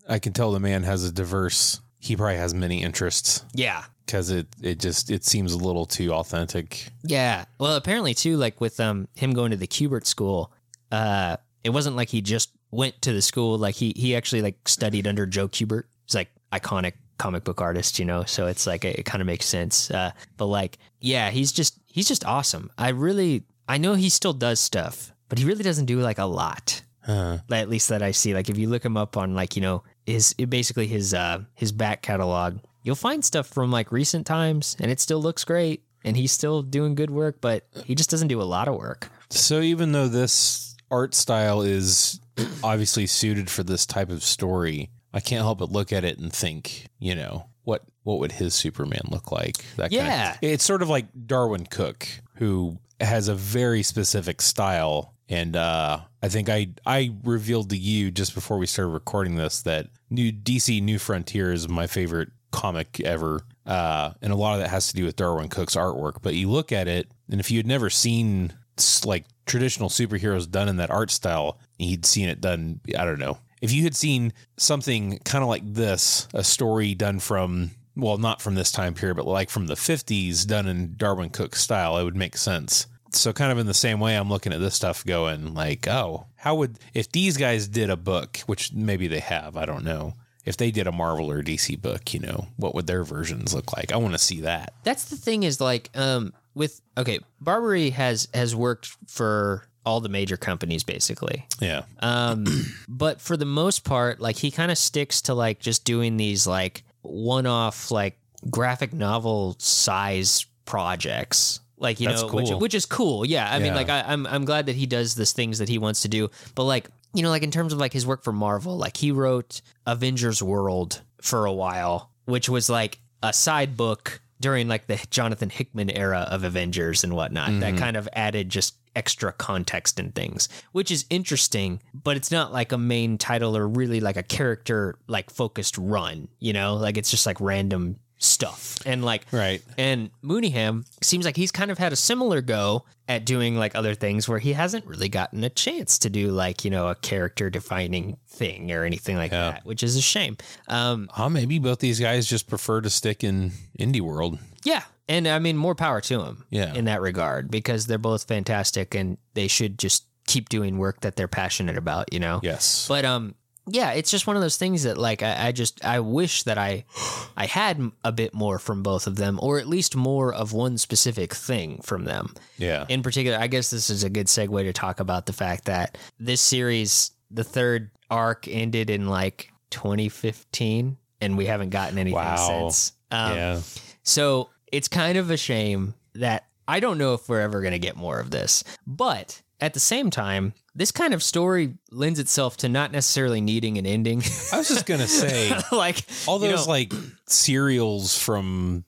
I can tell the man has a diverse, he probably has many interests. Yeah. Because it just seems a little too authentic. Yeah. Well, apparently too, like with him going to the Kubert School, it wasn't like he just went to the school. Like he actually like studied under Joe Kubert. He's like iconic comic book artist, you know, so it's like it kind of makes sense. But like, yeah, he's just awesome. I know he still does stuff, but he really doesn't do like a lot. At least that I see. Like if you look him up on like, you know, his back catalog, you'll find stuff from like recent times, and it still looks great, and he's still doing good work, but he just doesn't do a lot of work. So even though this art style is obviously suited for this type of story, I can't help but look at it and think, you know, what would his Superman look like? It's sort of like Darwyn Cooke, who has a very specific style. And I think I revealed to you just before we started recording this that New DC New Frontier is my favorite comic ever. And a lot of that has to do with Darwyn Cooke's artwork. But you look at it, and if you had never seen like traditional superheroes done in that art style, you'd seen it done, I don't know. If you had seen something kind of like this, a story done from, well, not from this time period, but like from the 50s done in Darwyn Cooke style, it would make sense. So kind of in the same way, I'm looking at this stuff going like, oh, how would, if these guys did a book, which maybe they have, I don't know. If they did a Marvel or DC book, you know, what would their versions look like? I want to see that. That's the thing is like Barbiere has worked for all the major companies basically. Yeah. But for the most part, like he kind of sticks to like just doing these like one-off like graphic novel size projects. Like, you know, cool. which is cool. Yeah. I mean, like I'm glad that he does these things that he wants to do, but like, you know, like in terms of like his work for Marvel, like he wrote Avengers World for a while, which was like a side book during like the Jonathan Hickman era of Avengers and whatnot. Mm-hmm. That kind of added just extra context and things, which is interesting, but it's not like a main title or really like a character like focused run, you know, like it's just like random stuff. And like, right. And Mooneyham seems like he's kind of had a similar go at doing like other things where he hasn't really gotten a chance to do like, you know, a character defining thing or anything like that, which is a shame. Maybe both these guys just prefer to stick in indie world. Yeah. And I mean, more power to them in that regard, because they're both fantastic and they should just keep doing work that they're passionate about, you know? Yes. But, yeah, it's just one of those things that like I wish that I had a bit more from both of them, or at least more of one specific thing from them. Yeah. In particular, I guess this is a good segue to talk about the fact that this series, the third arc, ended in like 2015, and we haven't gotten anything since. Yeah. So it's kind of a shame that I don't know if we're ever going to get more of this, but at the same time, this kind of story lends itself to not necessarily needing an ending. I was just going to say, like all those, you know, like serials from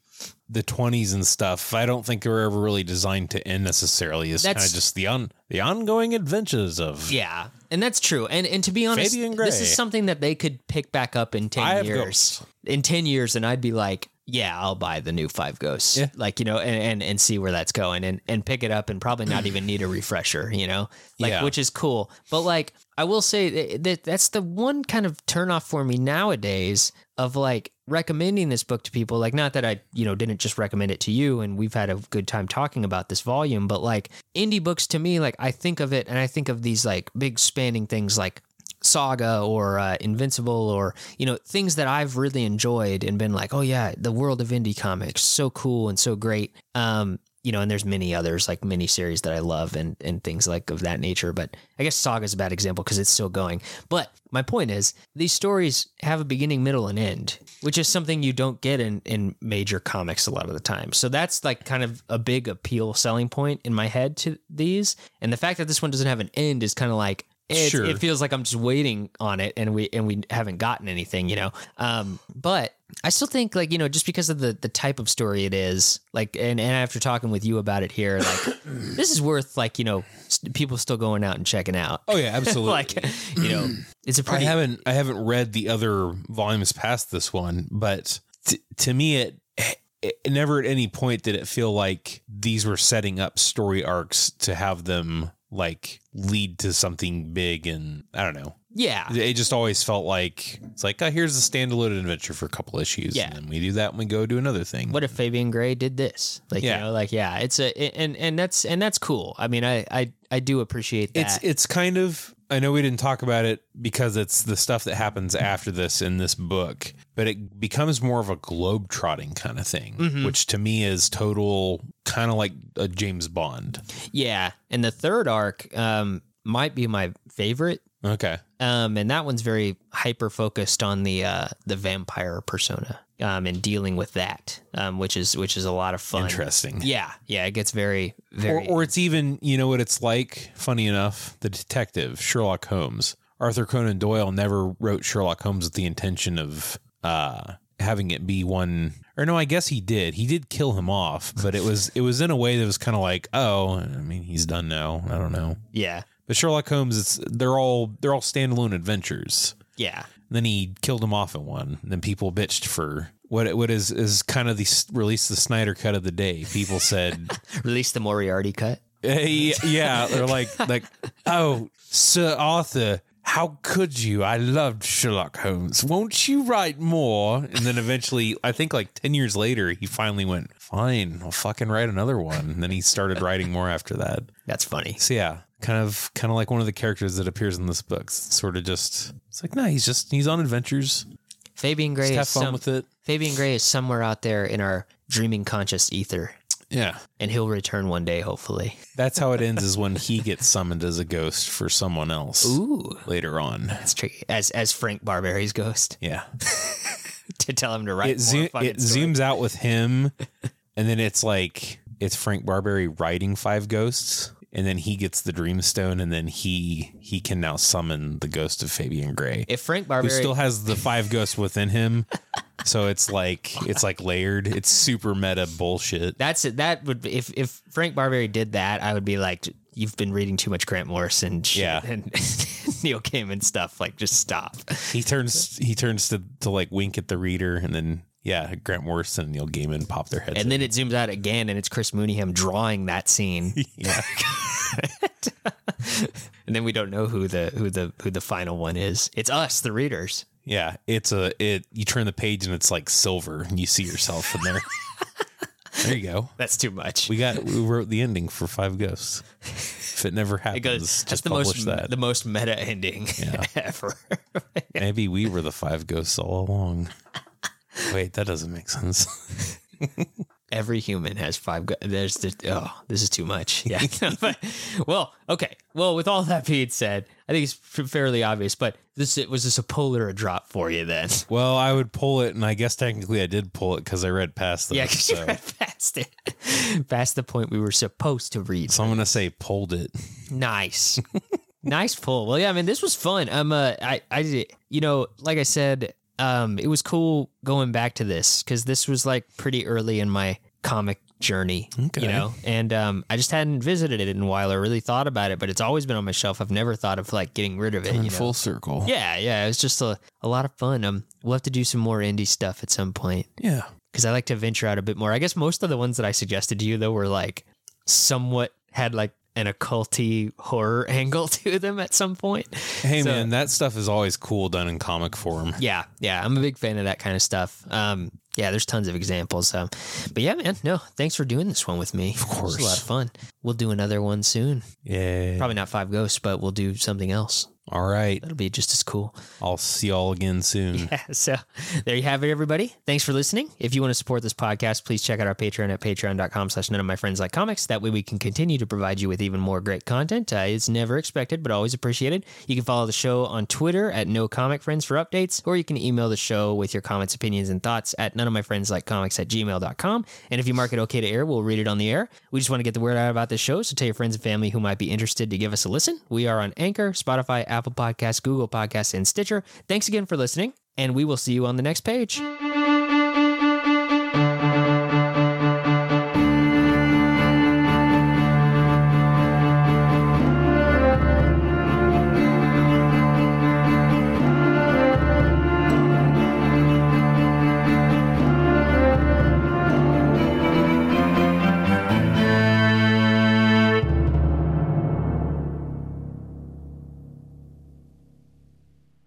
the 20s and stuff, I don't think they were ever really designed to end necessarily. It's kind of just the ongoing adventures of. Yeah. And that's true. And to be honest, Fabian Gray. This is something that they could pick back up in 10 years. In 10 years. And I'd be like, yeah, I'll buy the new Five Ghosts, like, you know, and see where that's going and pick it up and probably not even need a refresher, you know, like, which is cool. But like, I will say that that's the one kind of turnoff for me nowadays of like recommending this book to people. Like, not that I, you know, didn't just recommend it to you and we've had a good time talking about this volume, but like indie books to me, like I think of it and I think of these like big spanning things like Saga or Invincible, or, you know, things that I've really enjoyed and been like, oh yeah, the world of indie comics, so cool and so great. You know, and there's many others like mini series that I love and things like of that nature. But I guess Saga is a bad example because it's still going. But my point is these stories have a beginning, middle, and end, which is something you don't get in major comics a lot of the time. So that's like kind of a big appeal selling point in my head to these. And the fact that this one doesn't have an end is kind of like, Sure. It feels like I'm just waiting on it, and we haven't gotten anything, you know. But I still think, like, you know, just because of the type of story it is, like, and after talking with you about it here, like, this is worth, like, you know, people still going out and checking out. Oh yeah, absolutely. Like, you know, it's a pretty. I haven't read the other volumes past this one, but to me, it never at any point did it feel like these were setting up story arcs to have them, like, lead to something big. And I don't know. Yeah. It just always felt like it's like, oh, here's a standalone adventure for a couple issues. Yeah. And then we do that and we go do another thing. What if Fabian Gray did this? Like, yeah. You know, like, yeah, it's that's cool. I mean, I do appreciate that. It's kind of, I know we didn't talk about it because it's the stuff that happens after this in this book, but it becomes more of a globetrotting kind of thing, mm-hmm. which to me is total kind of like a James Bond. Yeah. And the third arc might be my favorite. Okay. And that one's very hyper focused on the vampire persona and dealing with that, which is a lot of fun. Interesting. Yeah. Yeah. It gets very, very. Or it's even, you know what it's like? Funny enough, the detective, Sherlock Holmes. Arthur Conan Doyle never wrote Sherlock Holmes with the intention of having it be one. Or no, I guess he did. He did kill him off, but it was in a way that was kind of like, oh, I mean, he's done now. I don't know. Yeah. But Sherlock Holmes, they're all standalone adventures. Yeah. And then he killed him off in one. And then people bitched for what is kind of the release the Snyder cut of the day. People said release the Moriarty cut. Yeah, they're like oh, Sir Arthur, how could you? I loved Sherlock Holmes. Won't you write more? And then eventually, I think like 10 years later, he finally went, fine, I'll fucking write another one. And then he started writing more after that. That's funny. So yeah. Kind of like one of the characters that appears in this book. It's sort of just, it's like, no, he's on adventures. Fabian Gray just have fun with it. Fabian Gray is somewhere out there in our dreaming conscious ether. Yeah. And he'll return one day, hopefully. That's how it ends, is when he gets summoned as a ghost for someone else. Ooh. Later on. That's tricky. As Frank Barbiere's ghost. Yeah. To tell him to write it zooms out with him, and then it's like, it's Frank Barbiere writing Five Ghosts. And then he gets the Dreamstone, and then he can now summon the ghost of Fabian Gray. If Frank Barbiere, who still has the five ghosts within him, so it's like layered. It's super meta bullshit. That's it. That would be, if Frank Barbiere did that, I would be like, you've been reading too much Grant Morrison shit, yeah. And Neil Gaiman stuff. Like, just stop. He turns to like wink at the reader, and then. Yeah, Grant Morrison and Neil Gaiman pop their heads. And then it zooms out again, and it's Chris Mooneyham drawing that scene. Yeah. And then we don't know who the final one is. It's us, the readers. Yeah, you turn the page and it's like silver, and you see yourself in there. There you go. That's too much. We wrote the ending for Five Ghosts. If it never happens, the most meta ending ever. Yeah. Maybe we were the Five Ghosts all along. Wait, that doesn't make sense. Every human has five. This is too much. Yeah. But, well, okay. Well, with all that being said, I think it's fairly obvious. But was this a pull or a drop for you then? Well, I would pull it, and I guess technically I did pull it because I read past that. Yeah, because you read past it, past the point we were supposed to read. So I'm gonna say pulled it. Nice. Nice pull. Well, yeah. I mean, this was fun. I you know, like I said. It was cool going back to this because this was like pretty early in my comic journey, okay. You know, and I just hadn't visited it in a while or really thought about it, but it's always been on my shelf. I've never thought of like getting rid of it. You know? Full circle. Yeah, yeah. It was just a lot of fun. We'll have to do some more indie stuff at some point. Yeah. Because I like to venture out a bit more. I guess most of the ones that I suggested to you, though, were like somewhat had like an occulty horror angle to them at some point. Hey, so, man, that stuff is always cool done in comic form. Yeah, yeah, I'm a big fan of that kind of stuff. Yeah, there's tons of examples. But yeah, man, no, thanks for doing this one with me. Of course. It was a lot of fun. We'll do another one soon. Yeah. Probably not Five Ghosts, but we'll do something else. All right. That'll be just as cool. I'll see y'all again soon. Yeah, so there you have it, everybody. Thanks for listening. If you want to support this podcast, please check out our Patreon at patreon.com/noneofmyfriendslikecomics. That way we can continue to provide you with even more great content. It's never expected, but always appreciated. You can follow the show on Twitter at NoComicFriends for updates, or you can email the show with your comments, opinions, and thoughts at noneofmyfriendslikecomics@gmail.com. And if you mark it okay to air, we'll read it on the air. We just want to get the word out about this show, so tell your friends and family who might be interested to give us a listen. We are on Anchor, Spotify, Apple Podcasts, Google Podcasts, and Stitcher. Thanks again for listening, and we will see you on the next page.